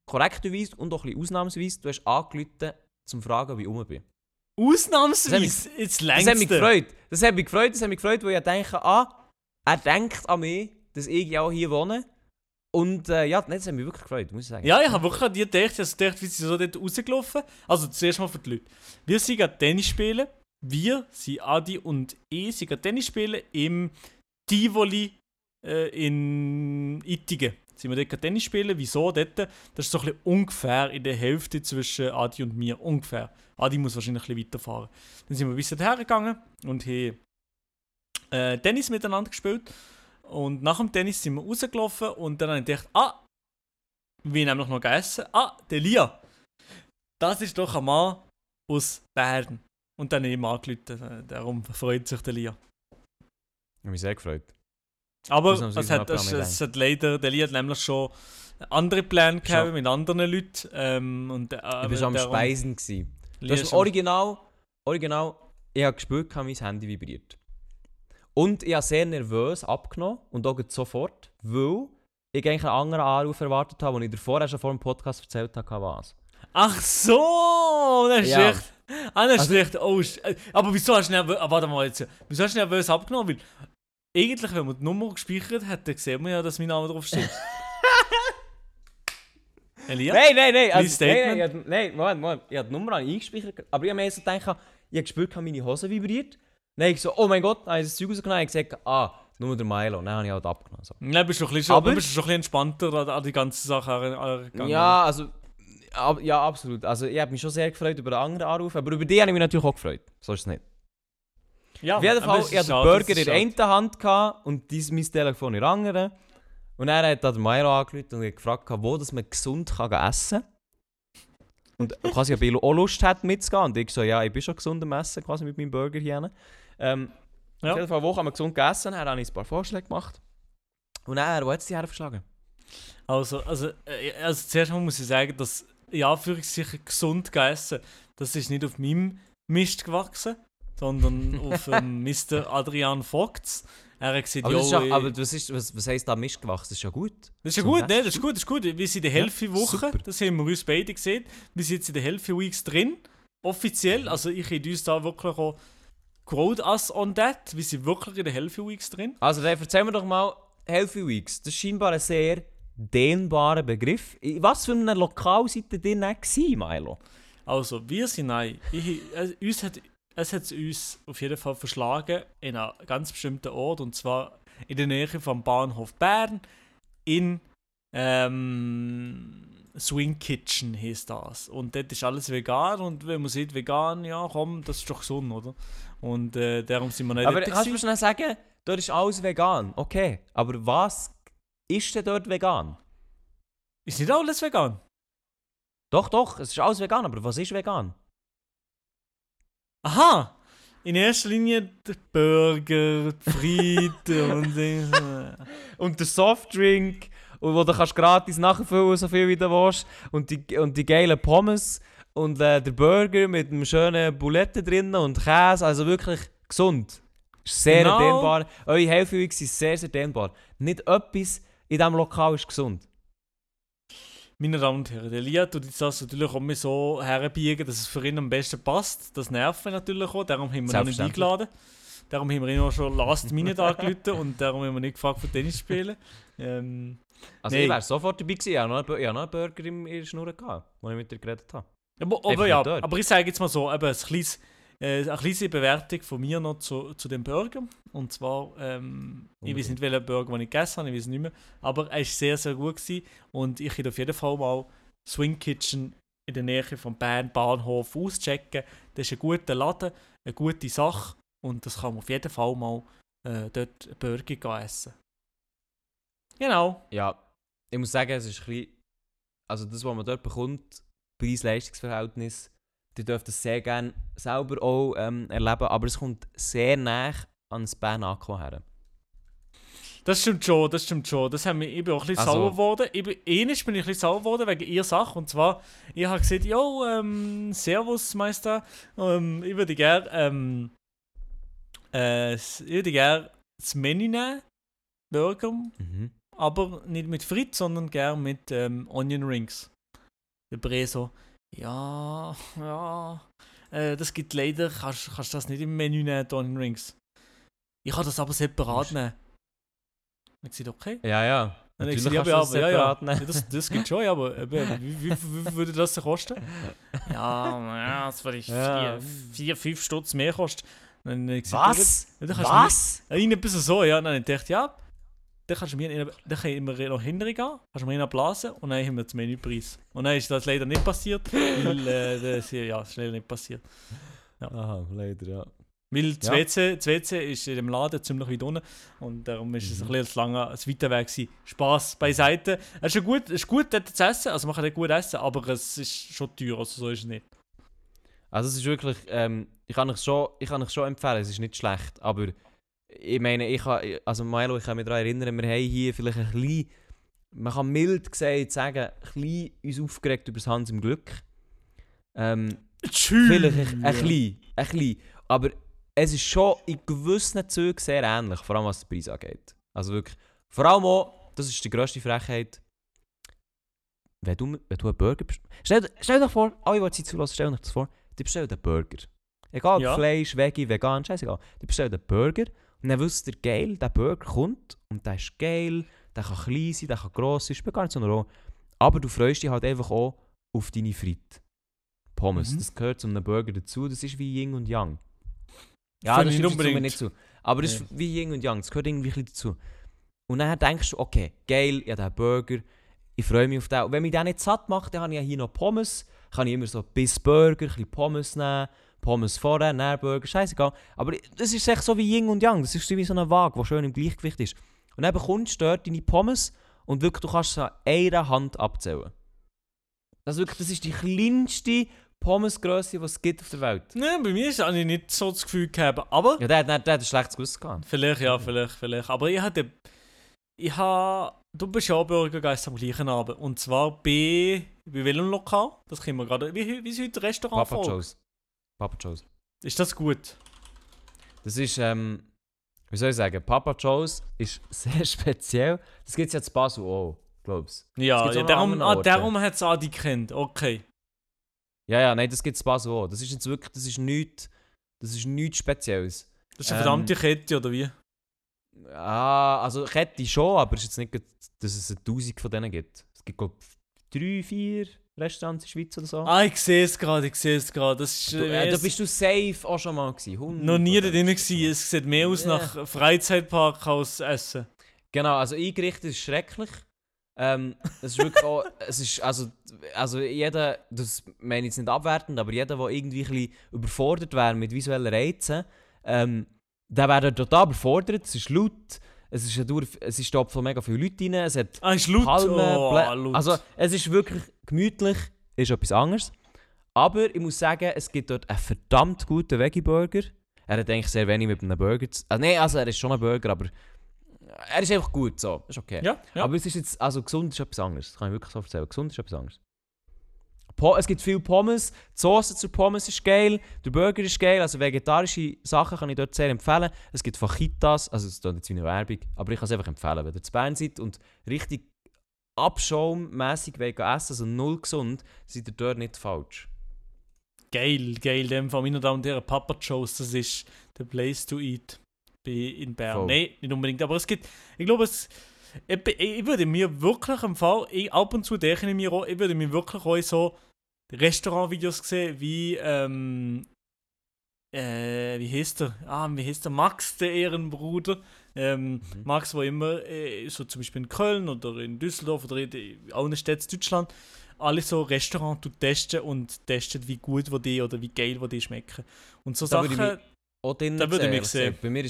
Korrekterweise und auch ein bisschen ausnahmsweise, du hast angerufen, um zu fragen, wie ich rum bin. Ausnahmsweise? Jetzt längst. Das hat mich gefreut, weil ich denke, er denkt an mich, dass ich ja auch hier wohne. Und ja, das hat mich wirklich gefreut, muss ich sagen. Ja, ich habe wirklich an dir gedacht, wie sie so dort rausgelaufen. Also zuerst mal für die Leute. Wir sind gerade Tennis spielen. Wir, sie, Adi und ich, sind gerade Tennis spielen im Tivoli in Ittigen. Sind wir dort gerade Tennis spielen. Wieso dort? Das ist so ein bisschen ungefähr in der Hälfte zwischen Adi und mir. Ungefähr. Adi muss wahrscheinlich ein bisschen weiterfahren. Dann sind wir ein bisschen hergegangen und haben Tennis miteinander gespielt. Und nach dem Tennis sind wir rausgelaufen und dann habe ich gedacht, wir haben noch gegessen. Der Lia, das ist doch ein Mann aus Bern. Und dann habe ich ihm angerufen, darum freut sich der Lia. Ich habe mich sehr gefreut. Aber es hat leider, der Lia hat nämlich schon andere Pläne gehabt mit anderen Leuten. Du warst am Speisen. Das ist original, ich habe gespürt, mein Handy vibriert. Und ich habe sehr nervös abgenommen und auch sofort, weil ich eigentlich einen anderen Anruf erwartet habe, den ich dir vorher schon vor dem Podcast erzählt habe, was. Ach so, das ist schlecht. Aber wieso hast du nervös... Warte mal jetzt. Wieso hast du nervös abgenommen? Weil eigentlich, wenn man die Nummer gespeichert hat, dann sieht man ja, dass mein Name draufsteht. Elia? Nein. Moment. Ich habe die Nummer eingespeichert, aber ich habe mir so gedacht, ich habe gespürt, meine Hose vibriert. Dann habe ich so, oh mein Gott, dann habe ich das Zeug rausgenommen und gesagt, nur der Milo. Dann habe ich halt abgenommen. So. Dann bist du schon ein bisschen entspannter an die ganze Sache angegangen. Ja, also, ja, absolut. Also, ich habe mich schon sehr gefreut über den anderen Anruf, aber über die habe ich mich natürlich auch gefreut. So ist es nicht. Ja, auf jeden Fall, ich hatte den Burger in der einen Hand gehabt und mein Telefon in der anderen. Und dann hat der Milo angerufen und gefragt, wo dass man gesund kann essen kann. Und quasi, ob ich auch Lust hatte mitzugehen. Und ich so, ja, ich bin schon gesund am Essen, quasi mit meinem Burger hier. Ja. Auf jeden Fall, wo haben wir gesund gegessen? Dann habe ich ein paar Vorschläge gemacht. Und dann, wo hat es dich herverschlagen? Also zuerst mal muss ich sagen, dass in Anführungszeichen gesund gegessen, das ist nicht auf meinem Mist gewachsen, sondern auf Mr. Adrian Fox. Er hat gesagt, was heisst da Mist gewachsen? Das ist ja gut. Das ist gut. Wir sind in der Healthy Woche, super. Das haben wir uns beide gesehen. Wir sind jetzt in der Healthy Weeks drin, offiziell. Also ich hätte uns da wirklich auch quote us on that. Wir sind wirklich in der Healthy Weeks drin. Also dann erzählen wir doch mal, Healthy Weeks, das ist scheinbar ein sehr dehnbarer Begriff. Was für ein Lokal seid ihr denn gewesen, Milo? Also wir sind Es hat uns auf jeden Fall verschlagen in einen ganz bestimmten Ort, und zwar in der Nähe vom Bahnhof Bern in Swing Kitchen hieß das. Und dort ist alles vegan, und wenn man sieht vegan, ja komm, das ist doch gesund, oder? Und darum sind wir nicht... Aber kannst du mir schnell sagen, Dort ist alles vegan, okay. Aber was ist denn dort vegan? Ist nicht alles vegan? Doch, doch, es ist alles vegan, aber was ist vegan? Aha! In erster Linie der Burger, die Fritte und Dinge. Und der Softdrink, wo du kannst gratis nachfüllen, so viel wie du willst. Und die geilen Pommes und der Burger mit einem schönen Boulette drin und Käse, also wirklich gesund. Ist sehr dehnbar. Eure Heilfüllung ist sehr, sehr dehnbar. Nicht etwas in diesem Lokal ist gesund. Meine Damen und Herren, der Lia tut das natürlich auch mehr so herbiegen, dass es für ihn am besten passt. Das nervt natürlich auch, darum haben wir ihn nicht eingeladen. Darum haben wir ihn auch schon last minute angerufen und darum haben wir nicht gefragt, für Tennis zu spielen. Also ich wäre sofort dabei gewesen, ich hatte noch einen Burger in der Schnur, wo ich mit dir geredet habe. Aber ich sage jetzt mal so, eben, eine kleine Bewertung von mir noch zu dem Burger. Und zwar, ich weiß nicht, welchen Burger den ich gegessen habe, ich weiß nicht mehr. Aber er war sehr, sehr gut gewesen. Und ich würde auf jeden Fall mal Swing Kitchen in der Nähe vom Bern Bahnhof auschecken. Das ist ein guter Laden, eine gute Sache. Und das kann man auf jeden Fall mal dort einen Burger essen. Genau. Ja, ich muss sagen, es ist ein bisschen... Also das, was man dort bekommt, Preis-Leistungs-Verhältnis, die dürfen das sehr gerne selber auch erleben, aber es kommt sehr nah ans Bernaqua her. Das stimmt schon. Ich bin auch ein bisschen sauer geworden. Einmal bin ich ein bisschen sauer geworden wegen ihrer Sache. Und zwar, ich habe gesagt, jo, servus Meister, ich würde gerne das Menü nehmen, Burger, aber nicht mit Fritz, sondern gerne mit Onion Rings. Der Breso. Ja. Das gibt leider, kannst du das nicht im Menü nehmen, Onion Rings. Ich kann das aber separat nehmen. Ich sage, okay. Ja. Und ich sage, aber separat nehmen. Das gibt schon, ja, aber wie würde das kosten? Ja, das würde ich 4-5 Stutz mehr kosten. Was? Was? Ein bisschen so, ja. Dann habe ich gedacht, ja, dann kannst du mir noch hinterher gehen, kannst du mir blasen und dann haben wir den Menüpreis. Und dann ist das leider nicht passiert, weil Ja. Aha, leider, ja. Weil das WC ist in dem Laden ziemlich weit unten und darum war es ein bisschen weiter weg gewesen. Spass beiseite. Es ist gut dort zu essen, also man kann dort gut essen, aber es ist schon teuer, also so ist es nicht. Also es ist wirklich, ich kann euch schon empfehlen, es ist nicht schlecht, aber... Ich meine, Milo, ich kann mich daran erinnern, wir haben hier vielleicht ein bisschen, man kann mild gesagt sagen, ein bisschen uns aufgeregt über das Hans im Glück. Vielleicht ein bisschen. Aber es ist schon in gewissen Zügen sehr ähnlich, vor allem was den Preis angeht. Also wirklich, vor allem auch, das ist die grösste Frechheit, wenn du einen Burger bestellst. Stell dir vor, alle, die Zeit zulassen, stell dir das vor, die bestellen einen Burger. Egal, Fleisch, Veggie, vegan, scheißegal. Die bestellen einen Burger. Und dann wisst ihr, geil, der Burger kommt und der ist geil, der kann klein sein, der kann gross sein, spielt gar nicht so eine Rolle. Aber du freust dich halt einfach auch auf deine Fritte. Pommes, das gehört zu einem Burger dazu, das ist wie Yin und Yang. Ja, das stimmt mir nicht zu. Aber das ist wie Yin und Yang, das gehört irgendwie ein bisschen dazu. Und dann denkst du, okay, geil, ich habe den Burger, ich freue mich auf den. Und wenn mich der nicht satt macht, dann habe ich ja hier noch Pommes, kann ich immer so bis Burger, ein bisschen Pommes nehmen. Pommes vorher, dann Burger, scheißegal. Aber das ist echt so wie Yin und Yang. Das ist wie so eine Waage, die schön im Gleichgewicht ist. Und dann bekommst du dort deine Pommes und wirklich, du kannst es an einer Hand abzählen. Das ist die kleinste Pommesgröße, die es gibt auf der Welt. Nein, bei mir habe ich nicht so das Gefühl gehabt, aber... Ja, der hat ein schlechtes Gewissen gehabt. Vielleicht. Aber du bist ja auch Burgergeist am gleichen Abend. Und zwar bei welchem Lokal? Das können wir gerade... Wie ist heute Restaurant vor? Papa Joe's. Ist das gut? Das ist, wie soll ich sagen, Papa Joe's ist sehr speziell. Das gibt es jetzt in Basel auch, glaubst du? Ja, darum hat es Adi gekannt, okay. Ja, nein, das gibt es in Basel auch. Das ist jetzt wirklich, das ist nichts Spezielles. Das ist eine verdammte Kette, oder wie? Ah, also Kette schon, aber es ist jetzt nicht, dass es 1000 von denen gibt. Es gibt, glaube ich, 3-4... Restaurants in der Schweiz oder so. Ah, ich sehe es gerade. Da bist du safe auch schon mal gewesen. 100%. Noch nie da drin gewesen. Es sieht mehr aus nach Freizeitpark als Essen. Genau, also eingerichtet ist schrecklich. Es ist wirklich auch, es ist, also jeder, das meine ich jetzt nicht abwertend, aber jeder, der irgendwie ein bisschen überfordert wäre mit visuellen Reizen, Da werden total befordert, es ist laut, es ist da mega viele Leute rein, es hat Palmen, also es ist wirklich gemütlich, ist etwas anderes. Aber ich muss sagen, es gibt dort einen verdammt guten Veggie-Burger. Er hat eigentlich sehr wenig mit einem Burger zu... Also er ist schon ein Burger, aber er ist einfach gut so, ist okay. Ja, ja. Aber es ist jetzt, also gesund ist etwas anderes, das kann ich wirklich so erzählen, gesund ist etwas anderes. Es gibt viel Pommes, die Soße zur Pommes ist geil, der Burger ist geil, also vegetarische Sachen kann ich dort sehr empfehlen. Es gibt Fajitas, also es ist jetzt wie eine Werbung, aber ich kann es einfach empfehlen, wenn ihr zu Bern seid und richtig abschaummässig essen wollt, also null gesund, seid ihr dort nicht falsch. Geil, geil, dem von meiner Damen und Herren, Papa Joe's, das ist the place to eat in Bern. Voll. Nein, nicht unbedingt, aber es gibt, ich glaube, ich würde mir wirklich im Fall, ab und zu denke ich mir auch, ich würde mir wirklich auch so Restaurant-Videos sehen, wie, wie heißt der? Max, der Ehrenbruder. Max, der immer, so zum Beispiel in Köln oder in Düsseldorf oder in anderen Städten in Deutschland, alle so Restaurants testen und testen, wie gut die oder wie geil die schmecken. Und so da Sachen, würde da würde ich mich sehen. Bei mir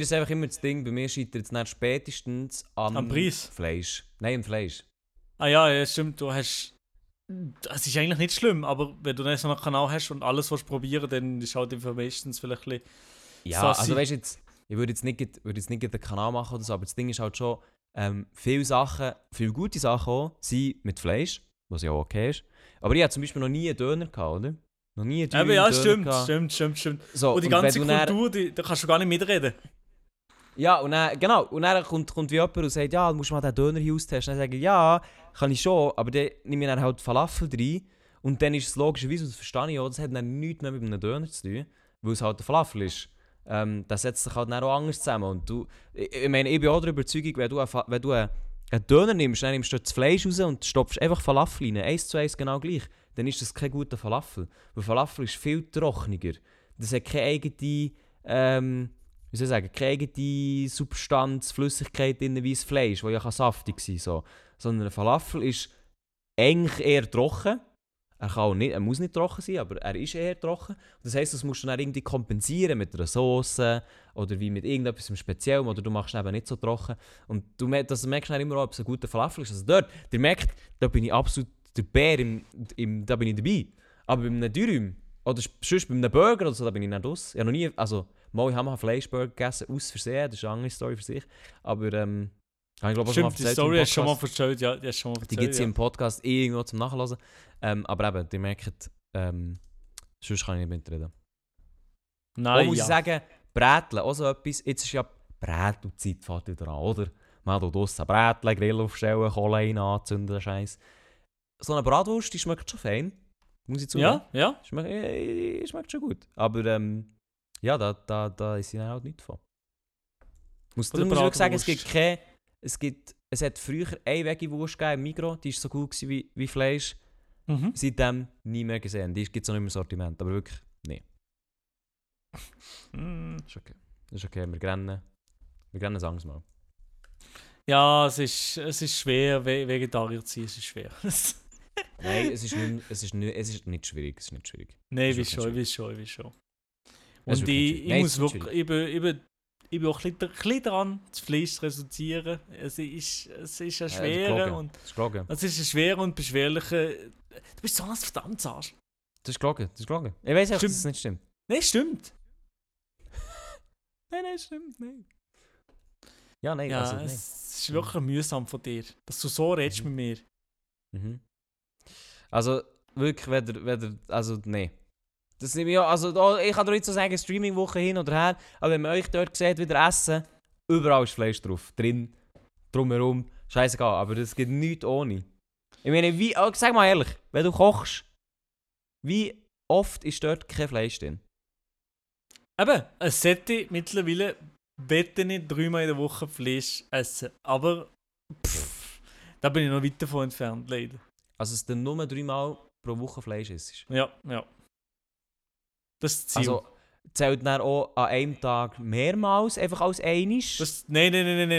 ist einfach immer das Ding, bei mir scheitert es nicht spätestens am Preis. Fleisch. Nein, am Fleisch. Ah ja, stimmt, du hast... Es ist eigentlich nicht schlimm, aber wenn du so einen Kanal hast und alles willst probieren, dann ist halt meistens vielleicht ein bisschen... Ja, sassy. Also weißt du jetzt, ich würde jetzt nicht den Kanal machen oder so, aber das Ding ist halt schon, viele Sachen, viele gute Sachen auch, sind mit Fleisch. Was ja auch okay ist. Aber ich hatte zum Beispiel noch nie einen Döner gehabt, oder? Noch nie einen Döner. Aber ja, stimmt. So, und die ganze Kultur, da kannst du gar nicht mitreden. Ja, und dann, genau. Und dann kommt wie jemand und sagt, ja, du musst mal den Döner hier austesten. Und dann sage ich, ja, kann ich schon, aber dann nehme ich dann halt Falafel rein. Und dann ist es logischerweise, das verstehe ich auch, das hat dann nichts mehr mit einem Döner zu tun, weil es halt ein Falafel ist. Das setzt sich halt dann auch anders zusammen. Und du, ich meine, ich bin auch der Überzeugung, wenn du einen Döner nimmst, dann nimmst du das Fleisch raus und stopfst einfach Falafel rein, 1:1 genau gleich, dann ist das kein guter Falafel. Weil Falafel ist viel trockniger. Das hat keine eigene, keine eigene Substanz, Flüssigkeit in wie das Fleisch, das ja kann saftig sein so. Sondern ein Falafel ist eigentlich eher trocken. Er muss nicht trocken sein, aber er ist eher trocken. Das heisst, das musst du dann irgendwie kompensieren mit einer Soße oder wie mit irgendetwas Speziellem oder du machst es eben nicht so trocken. Und das merkst du dann immer auch, ob es ein guter Falafel ist. Also dort, ihr merkt, da bin ich absolut der Bär, da bin ich dabei. Aber bei einem Dürüm oder sonst bei einem Burger oder so, da bin ich nicht raus. Ich habe noch nie, also mal ich habe einen Fleischburger gegessen, aus Versehen, das ist eine andere Story für sich. Aber ich glaube, stimmt, die Story hast du schon mal erzählt, ja. Die gibt es im Podcast irgendwo zum Nachhören. Aber eben, die merkt, sonst kann ich nicht mitreden. Nein, muss ich sagen, Brätlen, auch so etwas. Jetzt ist ja Brätelzeit, fährt wieder an, oder? Man hat draussen Brätlen, Grill aufstellen, Kohle rein, anzünden, Scheiß. So eine Bratwurst, die schmeckt schon fein. Muss ich zugeben. Ja. Schmeckt schon gut. Aber da ist ihnen halt nichts von. Muss ich wirklich sagen, es gibt keine... Es hat früher eine Veggie-Wurst gegeben im Migros, die war so gut wie Fleisch. Mhm. Seitdem nie mehr gesehen. Die gibt es auch nicht mehr im Sortiment, aber wirklich, nee. Ist okay, wir rennen es anderes Mal. Ja, es ist schwer, Vegetarier zu sein, es ist schwer. Nein, es ist nicht schwierig. Nein, wie schon. Und ich bin auch ein bisschen dran, das Fleisch zu reduzieren. Es ist ein schwerer und beschwerlicher... Du bist so ein verdammtes Arsch. Das ist gelogen. Ich weiß auch, dass es nicht stimmt. Nein, stimmt. Nein, stimmt. Es ist wirklich mühsam von dir, dass du so redest mit mir. Mhm. Also, wirklich, nein. Das nehme ich auch, ich kann dir jetzt so sagen, Streaming-Woche hin oder her, aber wenn man euch dort sieht, wieder essen, überall ist Fleisch drauf. Drin, drumherum, scheißegal, aber es gibt nichts ohne. Ich meine, sag mal ehrlich, wenn du kochst, wie oft ist dort kein Fleisch drin? Eben, es sollte mittlerweile, bitte nicht 3-mal in der Woche Fleisch essen, aber da bin ich noch weit davon entfernt, leider. Also es dann nur 3-mal pro Woche Fleisch isst? Ja. Das also zählt dann auch an einem Tag mehrmals, einfach als einisch? Nein,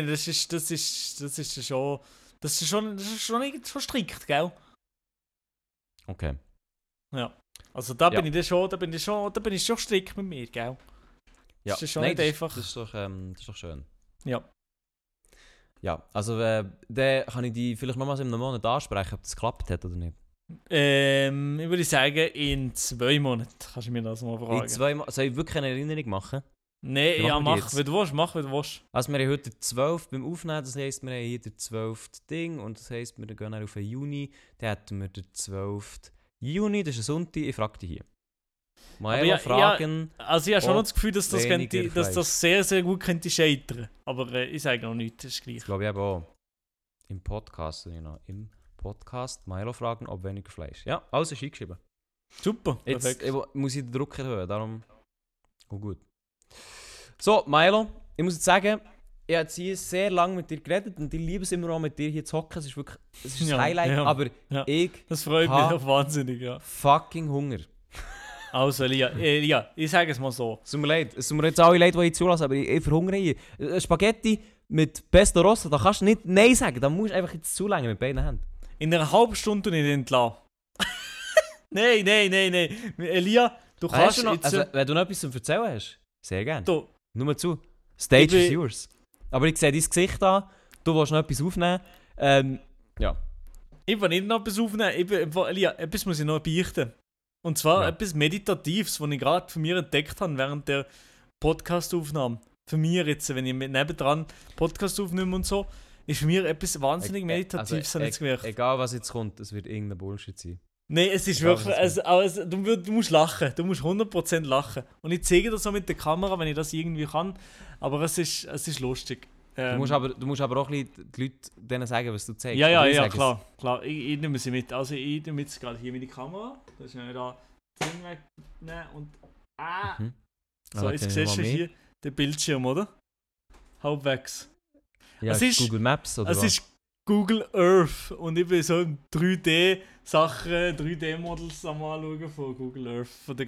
das ist schon strikt, gell? Okay. Ja, also da bin ich schon strikt mit mir, gell? Ja. Ist das schon nicht einfach? Das ist doch schön. Ja. Ja, also dann kann ich dich vielleicht nochmals in einem Monat ansprechen, ob das geklappt hat oder nicht. Ich würde sagen, in 2 Monaten kannst du mir das mal fragen. Soll ich wirklich eine Erinnerung machen? Nein, ja, mach, wenn du willst, Also wir haben heute den 12. beim Aufnehmen, das heisst, wir haben hier den 12. Ding und das heisst, wir gehen auf den Juni, dann hätten wir den 12. Juni, das ist ein Sonntag, ich frage dich hier. Ja, fragen, ja, also ich habe schon noch das Gefühl, dass das sehr, sehr gut könnte scheitern. Aber ich sage noch nichts, das ist gleich. Das glaube ich eben auch. Im Podcast, genau. Im Podcast, Milo fragen, ob weniger Fleisch. Ja, alles ist eingeschrieben. Super, perfekt. Jetzt muss ich den Druck erhöhen, darum... Oh gut. So, Milo, ich muss jetzt sagen, ich habe hier sehr lange mit dir geredet und ich liebe es immer auch, mit dir hier zu hocken. Es ist wirklich ein Highlight, aber das freut mich auch wahnsinnig, ja. Fucking Hunger. Also, Lia, ich sage es mal so. Es tut mir leid, jetzt alle Leute, die hier zulassen, aber ich verhungere hier. Spaghetti mit Pesto Rosso, da kannst du nicht Nein sagen, da musst du einfach jetzt zulängen mit beiden Händen. In einer halben Stunde nicht entlassen. Nein. Lia, du kannst noch... Jetzt, also, wenn du noch etwas zu erzählen hast, sehr gerne. Du, nur zu. Stage is yours. Aber ich sehe dein Gesicht an, du willst noch etwas aufnehmen. Ja. Ich will nicht noch etwas aufnehmen. Lia, etwas muss ich noch beichten. Und zwar etwas Meditatives, was ich gerade von mir entdeckt habe während der Podcastaufnahme. Für mich jetzt, wenn ich nebendran Podcast aufnehme und so, ist für mich etwas wahnsinnig Meditatives an jetzt gewirkt. Egal was jetzt kommt, es wird irgendein Bullshit sein. Nein, es ist egal, wirklich, du musst lachen, du musst 100% lachen. Und ich zeige das so mit der Kamera, wenn ich das irgendwie kann, aber es ist lustig. Du musst aber auch ein bisschen die Leute denen sagen, was du zeigst. Ja, klar. Ich nehme sie mit. Also ich nehme jetzt gerade hier meine Kamera. Das ist da das Ding wegnehmen und... So, jetzt siehst du hier den Bildschirm, oder? Halbwegs. Ja, es ist Google Maps, oder was? Es ist Google Earth. Und ich bin so in 3D-Sachen, 3D-Models am Anschauen von Google Earth. Von der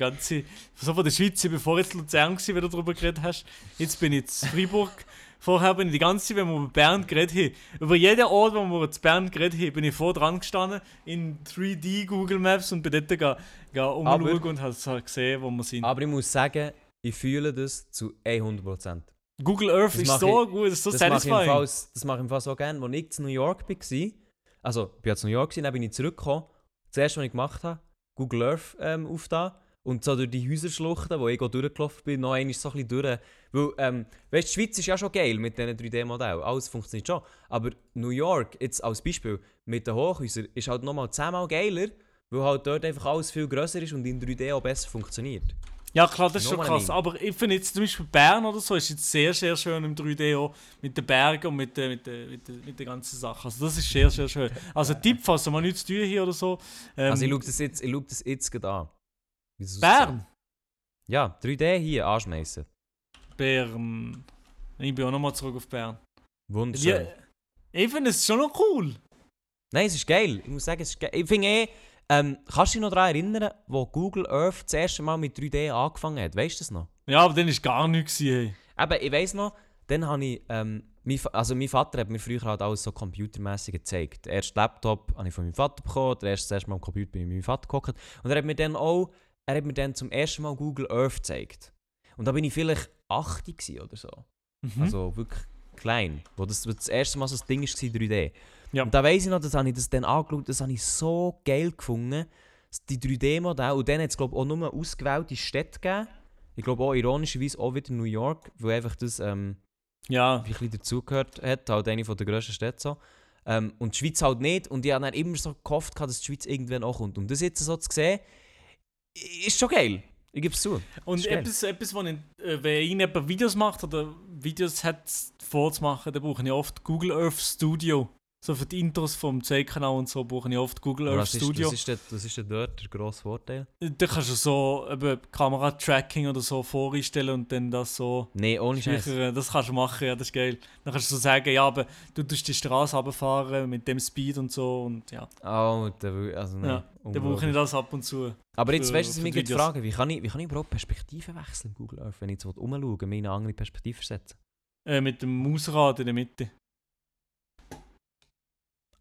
Schweiz. Ich bin vorher in Luzern gewesen, wenn du darüber geredet hast. Jetzt bin ich in Freiburg. Vorher bin ich die ganze Zeit, wenn wir über Bern geredet haben, über jeden Ort, wo wir zu Bern geredet haben, bin ich vor dran gestanden in 3D Google Maps und bin dort umschauen und habe gesehen, wo wir sind. Aber ich muss sagen, ich fühle das zu 100%. Google Earth ist so gut, ist so satisfying. Das mache ich im Fall so gerne. Als ich in New York war, dann bin ich zurückgekommen. Das erste, was ich gemacht habe, Google Earth aufgetan. Und so durch die Häuserschluchten, wo ich durchgelaufen bin, noch einmal so ein bisschen durch. Weil, weißt, die Schweiz ist ja schon geil mit diesen 3D-Modellen. Alles funktioniert schon. Aber New York, jetzt als Beispiel, mit den Hochhäusern, ist halt nochmal 10-mal geiler, weil halt dort einfach alles viel grösser ist und in 3D auch besser funktioniert. Ja klar, das ist schon krass. Aber ich finde jetzt zum Beispiel Bern oder so, ist jetzt sehr, sehr schön im 3D auch, mit den Bergen und mit der ganzen Sache. Also das ist sehr, sehr schön. Also Tipp, falls du mal nichts zu tun hier oder so. Also ich schaue das jetzt gerade an. Bern? Ja, 3D hier, anschmeissen. Bern. Ich bin auch nochmal zurück auf Bern. Wunderschön. Ich finde es schon noch cool. Nein, es ist geil. Ich muss sagen, es ist geil. Ich finde kannst du dich noch daran erinnern, wo Google Earth das erste Mal mit 3D angefangen hat? Weißt du das noch? Ja, aber dann war gar nichts. Aber ich weiss noch, dann habe ich... mein Vater hat mir früher halt alles so computermässig gezeigt. Den ersten Laptop habe ich von meinem Vater bekommen, das erste Mal am Computer bin ich mit meinem Vater geguckt. Und er hat mir dann auch... Er hat mir dann zum ersten Mal Google Earth gezeigt. Und da bin ich vielleicht 8 oder so. Mhm. Also wirklich klein. Wo das erste Mal so das Ding war, 3D. Ja. Und da weiss ich noch, dass habe ich das dann angeschaut, das habe ich so geil gefunden. Die 3D-Modelle. Und dann hat es, glaube ich, auch nur ausgewählte Städte gegeben. Ich glaube auch ironischerweise auch wieder New York, wo einfach das ein bisschen dazugehört hat. Halt eine der grössten Städte so. Und die Schweiz halt nicht. Und ich habe dann immer so gehofft, dass die Schweiz irgendwann auch kommt. Und das jetzt so zu sehen, ist schon geil. Ich gebe es zu. Und etwas, wenn jemand Videos macht oder Videos hat vorzumachen, dann brauche ich oft Google Earth Studio. So für die Intros vom C-Kanal und so brauche ich oft Google Earth Studio. Das ist dort der grosse Vorteil. Da kannst du so Kamera-Tracking oder so vorstellen und dann das so... Nein, ohne Scheiß. Das kannst du machen, ja, das ist geil. Dann kannst du so sagen, ja, aber du tust die Straße runterfahren mit dem Speed und so und ja. Oh, dann brauche ich das ab und zu. Aber jetzt weißt du, mich gerade fragen, wie kann ich überhaupt Perspektiven wechseln in Google Earth, wenn ich jetzt umschaue, mir eine andere Perspektive setzen? Mit dem Mausrad in der Mitte.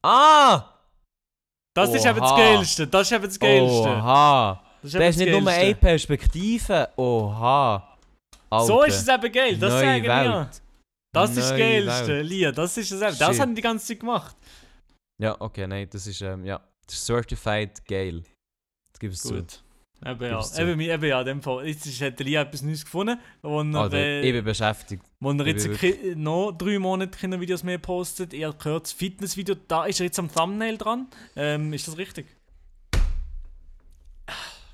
Ah! Das ist eben das Geilste, Das ist nicht nur eine Perspektive. Oha! Alter. So ist es eben geil, das sagen wir. Das ist das geilste Lied, das ist es eben. Das haben die ganze Zeit gemacht. Ja, okay, nein, das ist, ja, das ist certified geil. Das gibt es zu. Eben ja, in dem Fall. Jetzt hat der Lia etwas Neues gefunden. Ich bin beschäftigt. Wo er jetzt noch 3 Monate keine Videos mehr postet. Ihr habt gehört, das Fitnessvideo, da ist er jetzt am Thumbnail dran. Ist das richtig?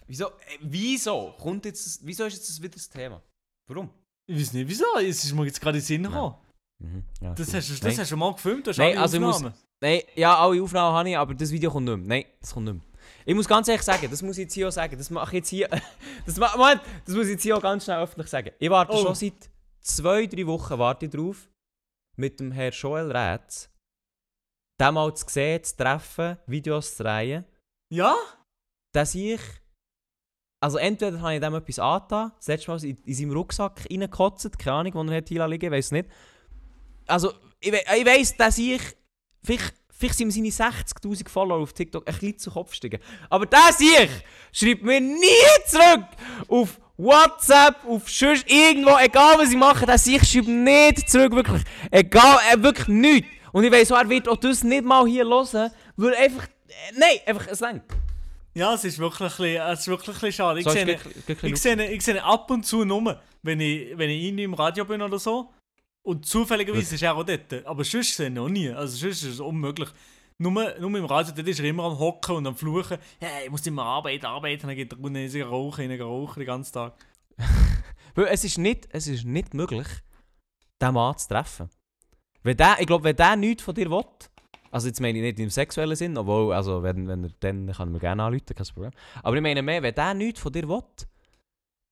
Wieso? Wieso ist jetzt das wieder das Thema? Warum? Ich weiß nicht, wieso. Es ist mir jetzt gerade in den Sinn gekommen. Ja, das hast du mal gefilmt, hast du alle Aufnahmen? Alle Aufnahmen habe ich, aber das Video kommt nicht mehr. Nein, das kommt nicht mehr. Ich muss ganz ehrlich sagen, das muss ich jetzt hier auch sagen, das mache ich jetzt hier... Das muss ich jetzt hier auch ganz schnell öffentlich sagen. Ich warte schon seit 2-3 Wochen darauf, mit dem Herrn Joel Rätz, den mal zu sehen, zu treffen, Videos zu drehen. Ja? Dass ich... Also entweder habe ich dem etwas angetan, das letzte Mal in seinem Rucksack reingekotzt, keine Ahnung, wo er hat hier liegen, ich weiss nicht. Also, ich weiss, dass ich... Vielleicht sind seine 60'000 Follower auf TikTok ein bisschen zu Kopf gestiegen. Aber das hier schreibt mir nie zurück auf WhatsApp, auf sonst irgendwo, egal was ich mache, das hier schreibt nicht zurück, wirklich. Egal, wirklich nichts. Und ich weiss auch, er wird auch das nicht mal hier hören, weil einfach, es reicht. Ja, es ist wirklich ein bisschen schade. Ich sehe ab und zu nur, wenn ich irgendwie im Radio bin oder so. Und zufälligerweise ist er auch dort. Aber sonst sehe ich noch nie. Also sonst ist es unmöglich. Nur im Radio, dort ist er immer am Hocken und am Fluchen. Hey, ich muss immer arbeiten. Dann geht er unten in rauchen den ganzen Tag. Es ist nicht möglich, diesen Mann zu treffen. Wenn der nichts von dir will, also jetzt meine ich nicht im sexuellen Sinn, obwohl, also wenn er dann kann man gerne anrufen, kein Problem. Aber ich meine mehr, wenn der nichts von dir will,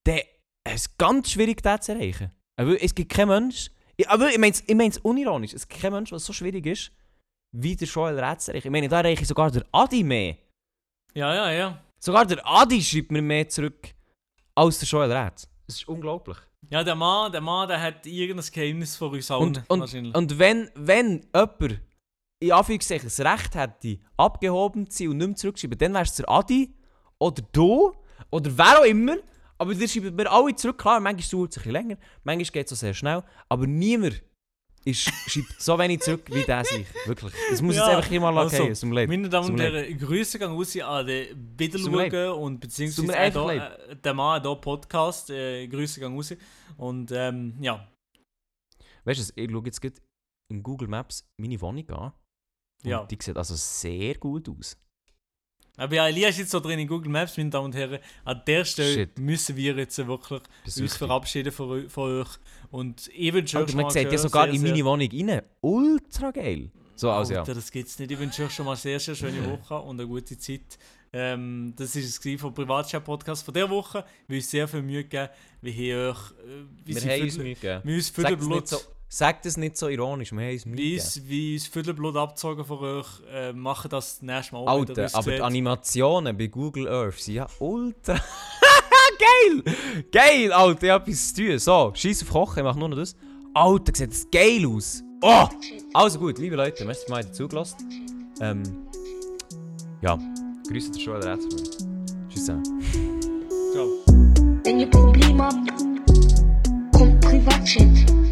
dann ist es ganz schwierig, den zu erreichen. Aber es gibt keinen Menschen, aber ich meine es unironisch, es gibt keinen Mensch, was so schwierig ist, wie der Joel Rätz erreicht. Ich meine, da erreiche ich sogar der Adi mehr. Ja. Sogar der Adi schreibt mir mehr zurück als der Joel Rätz. Das ist unglaublich. Ja, der Mann, der hat irgendein Geheimnis vor uns allen, wahrscheinlich. Und wenn jemand, in Anführungszeichen, das Recht hätte, abgehoben zu sein und nicht mehr zurückzuschreiben, dann wärst du der Adi oder du oder wer auch immer. Aber die schreiben mir alle zurück, klar, manchmal dauert es ein bisschen länger, manchmal geht es auch sehr schnell, aber niemand schreibt so wenig zurück wie der sich. Wirklich. Das muss jetzt einfach immer lassen, also, zum Leben. Meine Damen und Herren, Grüße gehen raus an den Biddelwürger und beziehungsweise auch den Mann hier Podcast. Grüße gehen raus. Und ja. Weißt du, ich schaue jetzt gerade in Google Maps meine Wohnung an. Ja. Die sieht also sehr gut aus. Aber ja, Elias ist jetzt so drin in Google Maps, meine Damen und Herren. An der Stelle müssen wir jetzt wirklich uns verabschieden von euch. Und ich wünsche euch schon mal... Man sieht ja sogar sehr, in meine Wohnung rein. Ultra geil. So aus, ja. Das gibt's nicht. Ich wünsche euch schon mal sehr, sehr schöne Woche und eine gute Zeit. Das war es vom Privatchat-Podcast von dieser Woche. Wir haben uns sehr viel Mühe gegeben. Wir haben uns viel Blut... Sagt es nicht so ironisch, wir haben es mitgegeben. Wie uns Viertelblut abgezogen von euch, machen das das nächste Mal auch wieder. Alter, aber die Animationen bei Google Earth sind ja ultra... Geil! Geil, Alter, ich hab etwas zu tun. So, scheiss auf Kochen, ich mach nur noch das. Alter, sieht das geil aus! Oh! Also gut, liebe Leute, merci, dass ihr mir zugelassen habt. Ja, grüße der Schule, der Rätsel. Tschüss zusammen. Ciao. Wenn ihr Probleme habt, kommt Privatchat.